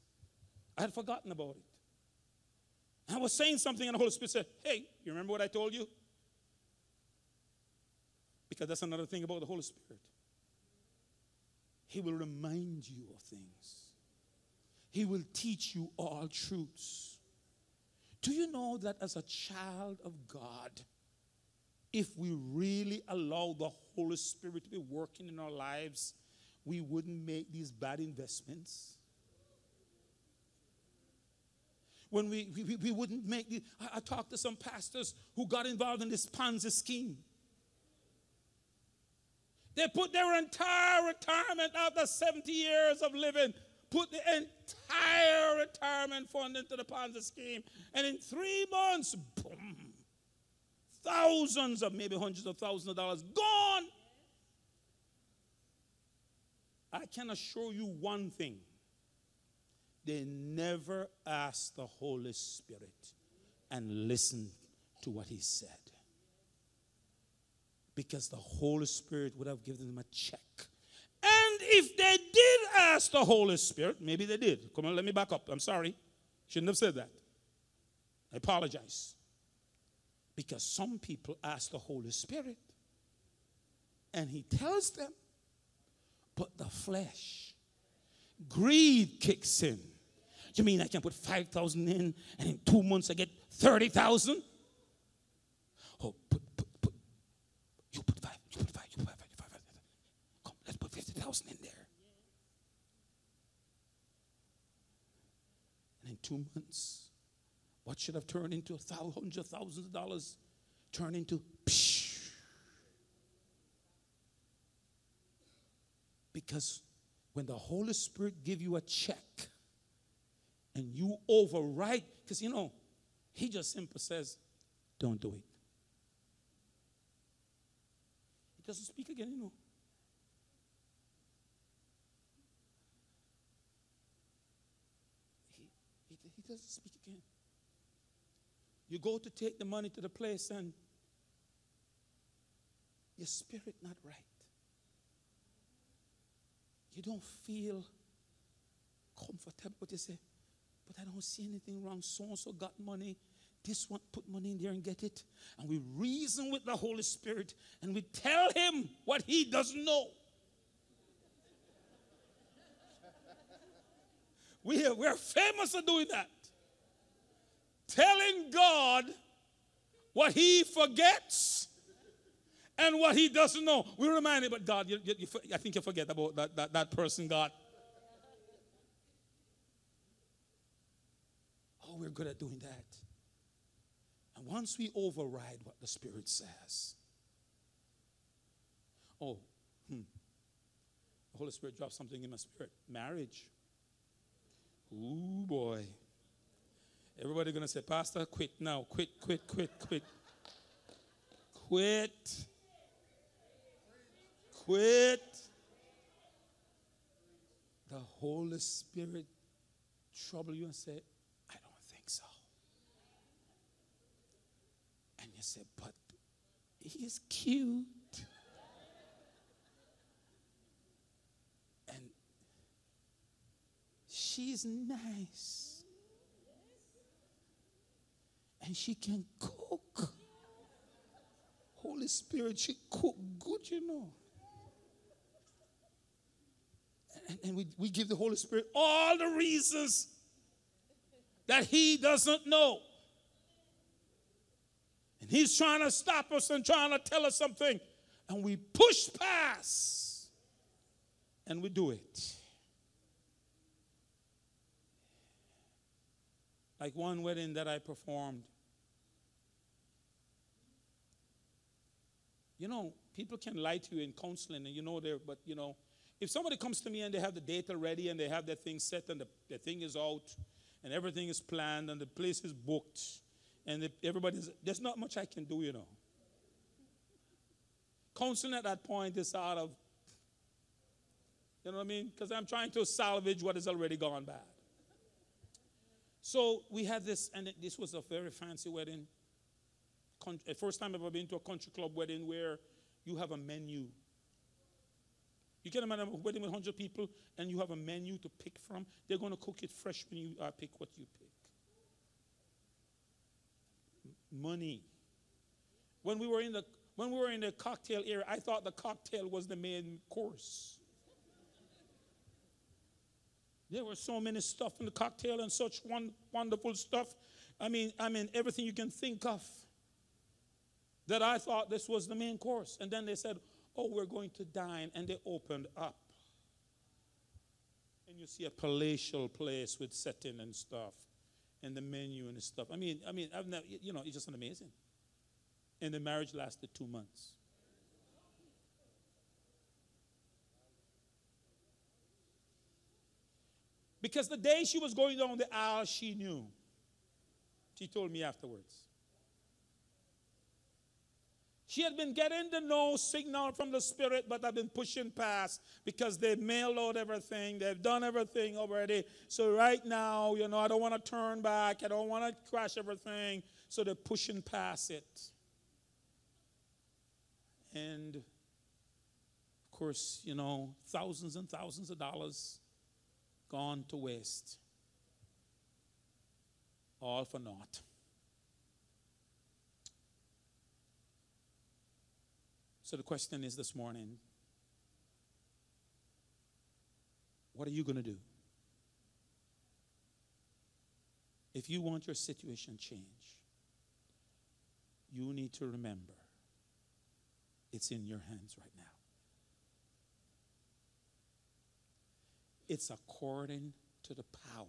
I had forgotten about it. I was saying something and the Holy Spirit said, hey, you remember what I told you? Because that's another thing about the Holy Spirit. He will remind you of things. He will teach you all truths. Do you know that as a child of God, if we really allow the Holy Spirit to be working in our lives, we wouldn't make these bad investments. When we wouldn't make these, I talked to some pastors who got involved in this Ponzi scheme. They put their entire retirement after 70 years of living, put the entire retirement fund into the Ponzi scheme. And in 3 months, boom. Thousands of, maybe hundreds of thousands of dollars gone. I can assure you one thing. They never asked the Holy Spirit and listened to what he said. Because the Holy Spirit would have given them a check. And if they did ask the Holy Spirit, maybe they did. Come on, let me back up. I'm sorry. Shouldn't have said that. I apologize. Because some people ask the Holy Spirit and he tells them, but the flesh, greed kicks in. You mean I can put 5,000 in and in 2 months I get 30,000? Oh, you put five. Come, let's put 50,000 in there. And in 2 months, what should have turned into $100,000 turned into because when the Holy Spirit give you a check and you overwrite, because you know, he just simply says, don't do it. He doesn't speak again, you know. He doesn't speak again. You go to take the money to the place and your spirit not right. You don't feel comfortable, but you say, but I don't see anything wrong. So-and-so got money. This one put money in there and get it. And we reason with the Holy Spirit and we tell him what he doesn't know. We're famous for doing that. Telling God what he forgets and what he doesn't know. We remind him, but God, I think you forget about that person, God. Oh, we're good at doing that. And once we override what the Spirit says, the Holy Spirit dropped something in my spirit. Marriage. Ooh, boy. Everybody's going to say, Pastor, quit now. Quit. Quit. The Holy Spirit trouble you and say, I don't think so. And you say, but he's cute. And she's nice. And she can cook. Holy Spirit, she cook good, you know. And we give the Holy Spirit all the reasons that he doesn't know. And he's trying to stop us and trying to tell us something. And we push past. And we do it. Like one wedding that I performed. You know, people can lie to you in counseling, and you know but you know, if somebody comes to me and they have the data ready and they have their thing set and the thing is out and everything is planned and the place is booked and there's not much I can do, you know. Counseling at that point is out of, you know what I mean? Because I'm trying to salvage what has already gone bad. So we had this, and this was a very fancy wedding. First time I've ever been to a country club wedding where you have a menu. You can imagine a wedding with 100 people and you have a menu to pick from. They're going to cook it fresh when you pick what you pick. Money. When we were in the cocktail area, I thought the cocktail was the main course. There were so many stuff in the cocktail and such wonderful stuff. I mean everything you can think of. That I thought this was the main course. And then they said, oh, we're going to dine. And they opened up. And you see a palatial place with setting and stuff. And the menu and stuff. I mean, I've never, you know, it's just amazing. And the marriage lasted 2 months. Because the day she was going down the aisle, she knew. She told me afterwards. She had been getting the no signal from the Spirit, but I've been pushing past because they've mailed out everything. They've done everything already. So right now, you know, I don't want to turn back. I don't want to crash everything. So they're pushing past it. And, of course, you know, thousands and thousands of dollars gone to waste. all for naught. So the question is this morning, what are you going to do? If you want your situation changed, you need to remember it's in your hands right now. It's according to the power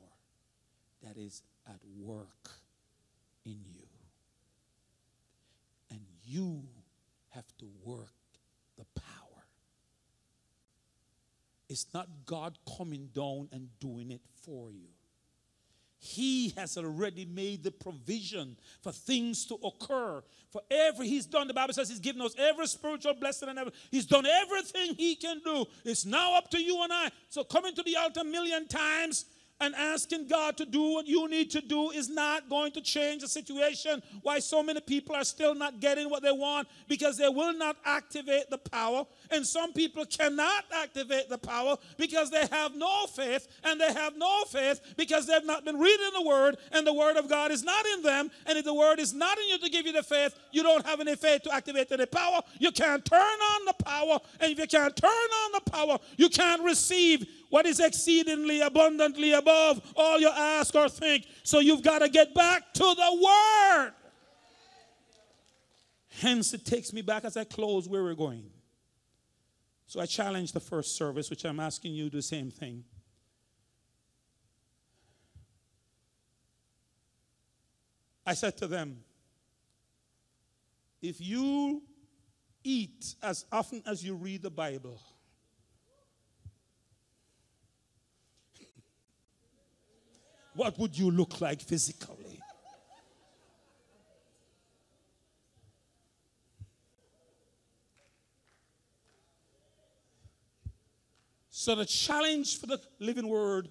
that is at work in you. And you have to work the power. It's not God coming down and doing it for you. He has already made the provision for things to occur. For every, he's done, the Bible says he's given us every spiritual blessing and everything. He's done everything he can do. It's now up to you and I. So coming to the altar a million times and asking God to do what you need to do is not going to change the situation. Why so many people are still not getting what they want, because they will not activate the power. And some people cannot activate the power because they have no faith, and they have no faith because they've not been reading the Word, and the Word of God is not in them. And if the Word is not in you to give you the faith, you don't have any faith to activate the power. You can't turn on the power, and if you can't turn on the power, you can't receive what is exceedingly abundantly above all you ask or think. So you've got to get back to the Word. Hence, it takes me back as I close where we're going. So I challenged the first service, which I'm asking you to do the same thing. I said to them, if you eat as often as you read the Bible, what would you look like physically? So the challenge for the Living Word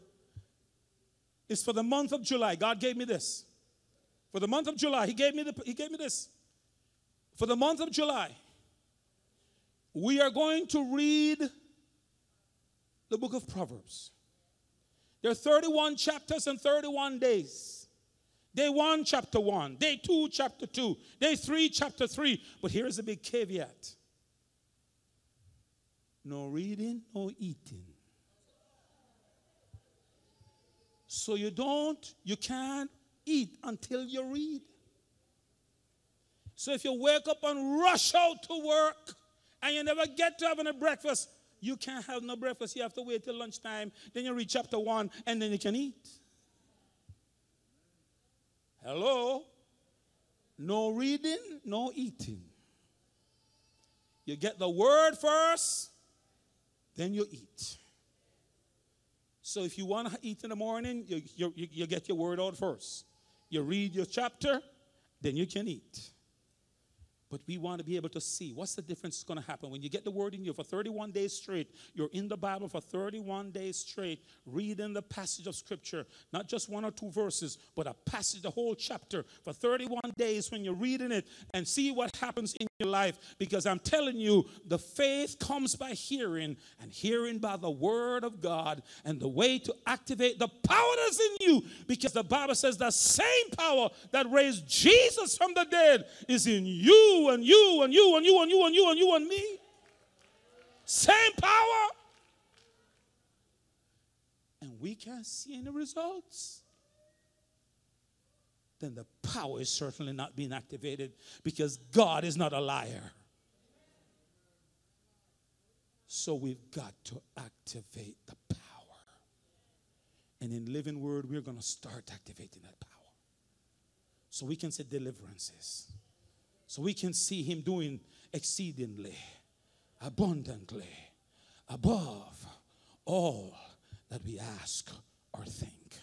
is for the month of July. God gave me this. For the month of July, he gave me this. For the month of July, we are going to read the book of Proverbs. There are 31 chapters and 31 days. Day 1, chapter 1. Day 2, chapter 2. Day 3, chapter 3. But here is a big caveat. No reading, no eating. So you can't eat until you read. So if you wake up and rush out to work and you never get to having a breakfast, you can't have no breakfast. You have to wait till lunchtime. Then you read chapter 1, and then you can eat. Hello? No reading, no eating. You get the Word first, then you eat. So if you want to eat in the morning, you get your Word out first. You read your chapter, then you can eat. But we want to be able to see what's the difference that's going to happen. When you get the Word in you for 31 days straight, you're in the Bible for 31 days straight, reading the passage of Scripture, not just one or two verses, but a passage, the whole chapter, for 31 days when you're reading it, and see what happens in your life. Because I'm telling you, the faith comes by hearing, and hearing by the Word of God, and the way to activate the power that's in you, because the Bible says the same power that raised Jesus from the dead is in you. And you and you and you and you and you and you and me. Same power. And we can't see any results. Then the power is certainly not being activated, because God is not a liar. So we've got to activate the power. And in Living Word, we're going to start activating that power. So we can see deliverances. So we can see him doing exceedingly, abundantly, above all that we ask or think.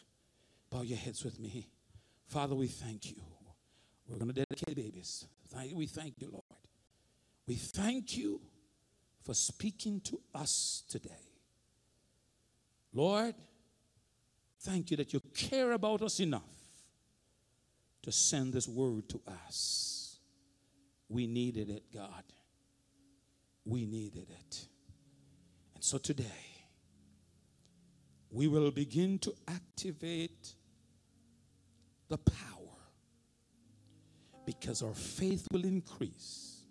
Bow your heads with me. Father, we thank you. We're going to dedicate babies. We thank you, Lord. We thank you for speaking to us today. Lord, thank you that you care about us enough to send this word to us. We needed it, God. We needed it. And so today, we will begin to activate the power, because our faith will increase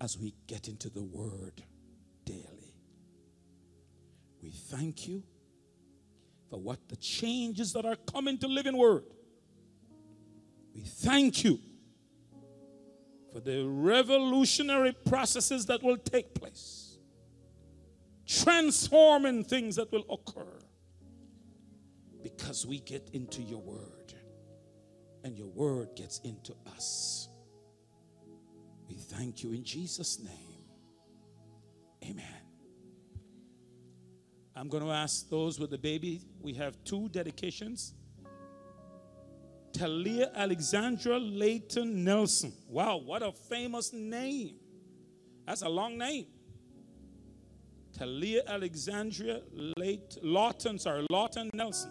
as we get into the Word daily. We thank you for what the changes that are coming to Living Word. We thank you for the revolutionary processes that will take place, transforming things that will occur because we get into your Word and your Word gets into us. We thank you in Jesus' name. Amen. I'm going to ask those with the baby. We have two dedications. Talia Alexandra Lawton Nelson. Wow, what a famous name. That's a long name. Talia Alexandra Lawton Nelson.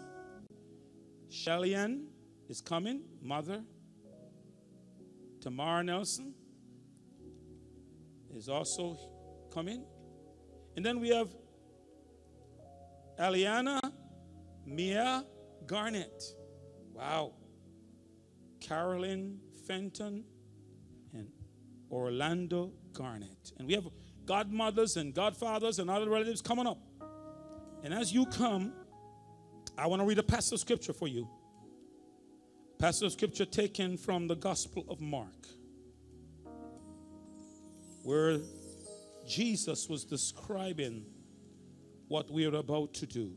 Shelly Ann is coming, mother. Tamara Nelson is also coming. And then we have Eliana Mia Garnett. Wow. Carolyn Fenton and Orlando Garnett. And we have godmothers and godfathers and other relatives coming up. And as you come, I want to read a passage of scripture for you. Passage of scripture taken from the Gospel of Mark, where Jesus was describing what we are about to do.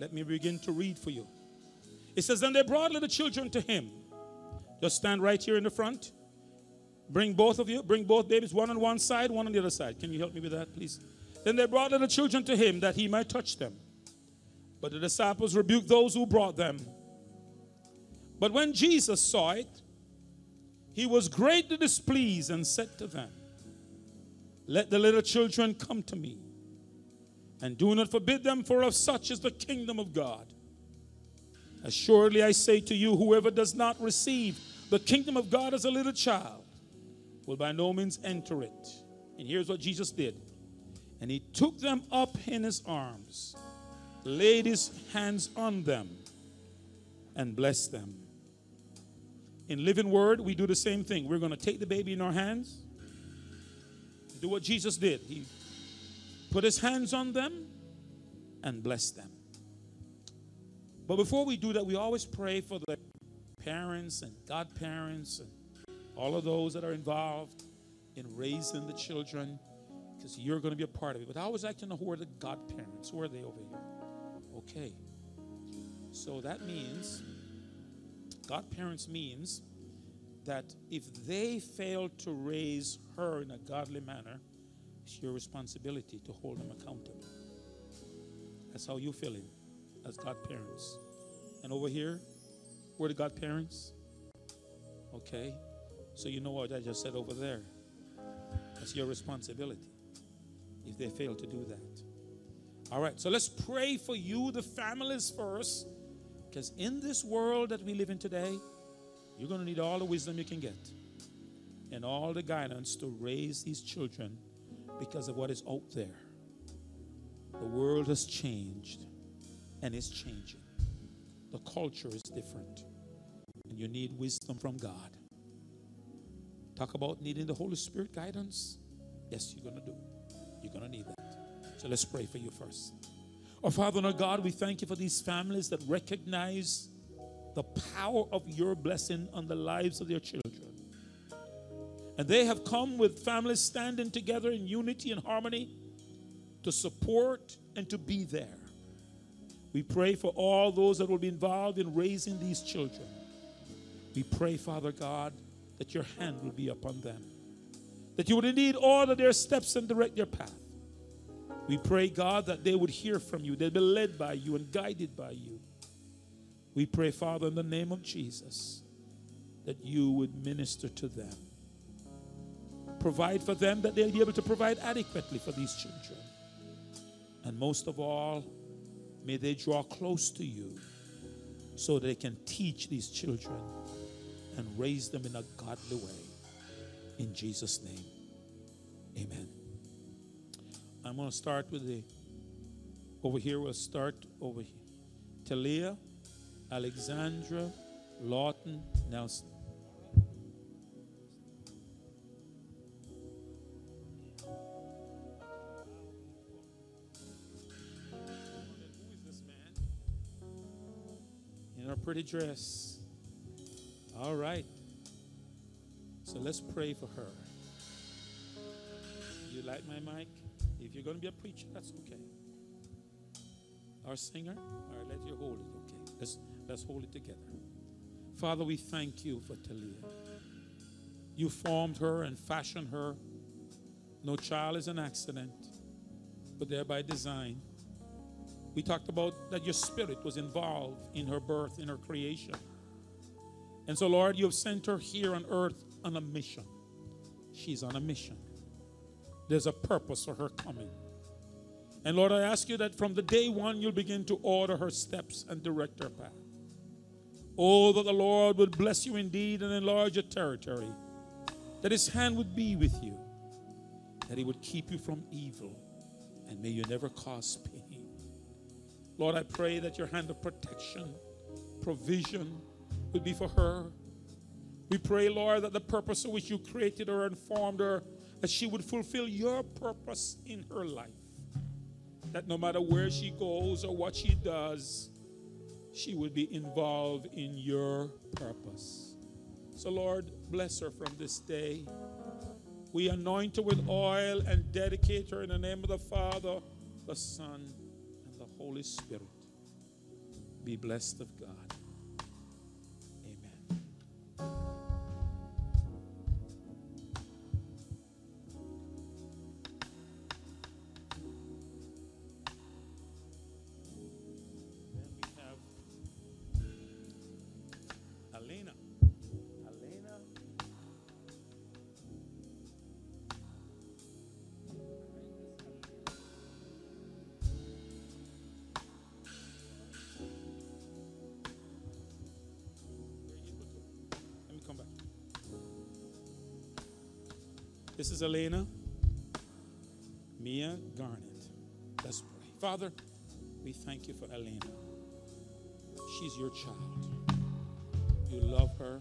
Let me begin to read for you. It says, "Then they brought little children to him." Just stand right here in the front. Bring both of you. Bring both babies, one on one side, one on the other side. Can you help me with that, please? "Then they brought little children to him that he might touch them. But the disciples rebuked those who brought them. But when Jesus saw it, he was greatly displeased and said to them, 'Let the little children come to me, and do not forbid them, for of such is the kingdom of God. Assuredly I say to you, whoever does not receive the kingdom of God as a little child will by no means enter it.' And here's what Jesus did. And he took them up in his arms, laid his hands on them, and blessed them." In Living Word, we do the same thing. We're going to take the baby in our hands, do what Jesus did. He put his hands on them and bless them. But before we do that, we always pray for the parents and godparents and all of those that are involved in raising the children, because you're going to be a part of it. But I always like to know, who are the godparents? Who are they over here? Okay. So that means, godparents means that if they fail to raise her in a godly manner, it's your responsibility to hold them accountable. That's how you feel it as godparents. And over here, we're the godparents. Okay. So you know what I just said over there. That's your responsibility if they fail to do that. All right. So let's pray for you, the families, first. Because in this world that we live in today, you're going to need all the wisdom you can get and all the guidance to raise these children, because of what is out there. The world has changed and is changing. The culture is different. And you need wisdom from God. Talk about needing the Holy Spirit guidance. Yes, you're going to do. You're going to need that. So let's pray for you first. Oh, Father and our God, we thank you for these families that recognize the power of your blessing on the lives of their children. And they have come with families standing together in unity and harmony to support and to be there. We pray for all those that will be involved in raising these children. We pray, Father God, that your hand will be upon them, that you would indeed order their steps and direct their path. We pray, God, that they would hear from you, they'd be led by you and guided by you. We pray, Father, in the name of Jesus, that you would minister to them. Provide for them, that they'll be able to provide adequately for these children. And most of all, may they draw close to you so they can teach these children and raise them in a godly way. In Jesus' name, amen. I'm going to start with the Over here, we'll start over here. Talia Alexandra Lawton Nelson. In her pretty dress. All right. So let's pray for her. You like my mic? If you're going to be a preacher, that's okay. Our singer, all right, let you hold it, okay? Let's hold it together. Father, we thank you for Talia. You formed her and fashioned her. No child is an accident, but thereby design. We talked about that your spirit was involved in her birth, in her creation. And so, Lord, you have sent her here on earth on a mission. She's on a mission. There's a purpose for her coming. And Lord, I ask you that from the day one, you'll begin to order her steps and direct her path. Oh, that the Lord would bless you indeed and enlarge your territory. That his hand would be with you. That he would keep you from evil. And may you never cause pain. Lord, I pray that your hand of protection, provision would be for her. We pray, Lord, that the purpose for which you created her and formed her, that she would fulfill your purpose in her life. That no matter where she goes or what she does, she would be involved in your purpose. So, Lord, bless her from this day. We anoint her with oil and dedicate her in the name of the Father, the Son, and the Holy Spirit. Be blessed of God. Amen. This is Eliana Mia Garnett. Let's pray. Father, we thank you for Eliana. She's your child. You love her.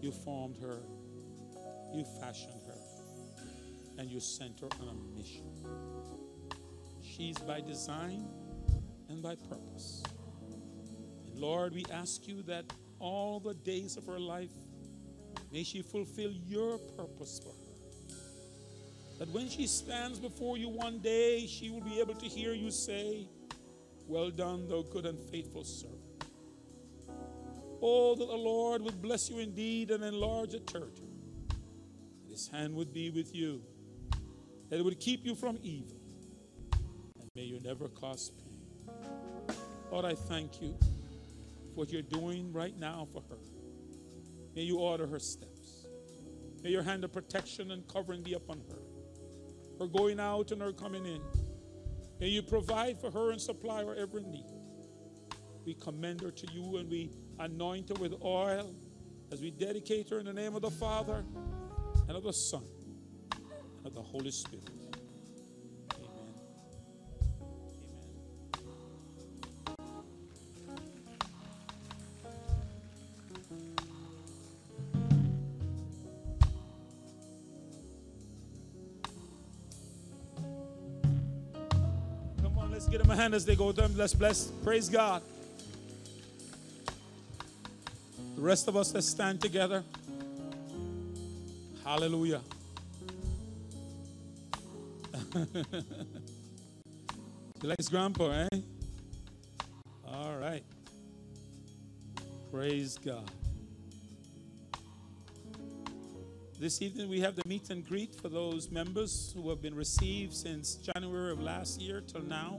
You formed her. You fashioned her. And you sent her on a mission. She's by design and by purpose. And Lord, we ask you that all the days of her life, may she fulfill your purpose for her. That when she stands before you one day, she will be able to hear you say, "Well done, thou good and faithful servant." Oh, that the Lord would bless you indeed and enlarge your territory. That his hand would be with you. That it would keep you from evil. And may you never cause pain. Lord, I thank you for what you're doing right now for her. May you order her steps. May your hand of protection and covering be upon her. Her going out and her coming in. May you provide for her and supply her every need. We commend her to you and we anoint her with oil as we dedicate her in the name of the Father and of the Son and of the Holy Spirit. Give them a hand as they go. Let's bless. Praise God. The rest of us, let's stand together. Hallelujah. He likes grandpa, eh? All right. Praise God. This evening we have the meet and greet for those members who have been received since January of last year till now.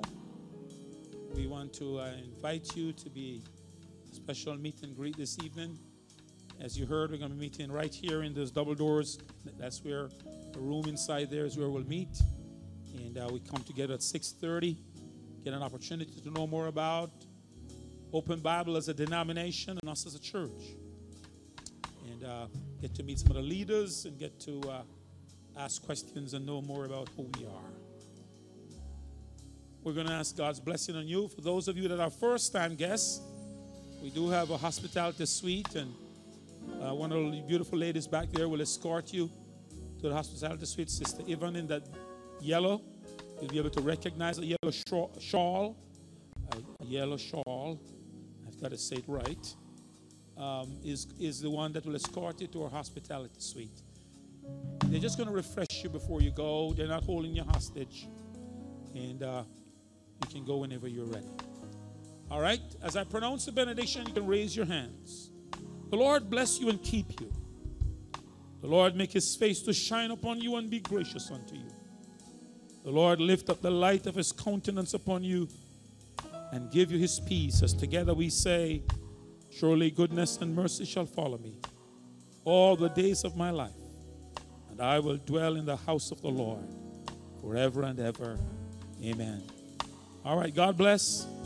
We want to invite you to be a special meet and greet this evening. As you heard, we're going to be meeting right here in those double doors. That's where the room inside there is where we'll meet. And we come together at 6:30, get an opportunity to know more about Open Bible as a denomination and us as a church. And get to meet some of the leaders and get to ask questions and know more about who we are. We're going to ask God's blessing on you. For those of you that are first-time guests, we do have a hospitality suite, and one of the beautiful ladies back there will escort you to the hospitality suite. Sister Ivonne in that yellow, you'll be able to recognize a yellow shawl. A yellow shawl, I've got to say it right, is the one that will escort you to our hospitality suite. They're just going to refresh you before you go. They're not holding you hostage. And you can go whenever you're ready. All right? As I pronounce the benediction, you can raise your hands. The Lord bless you and keep you. The Lord make his face to shine upon you and be gracious unto you. The Lord lift up the light of his countenance upon you and give you his peace, as together we say, surely goodness and mercy shall follow me all the days of my life, and I will dwell in the house of the Lord forever and ever. Amen. All right, God bless.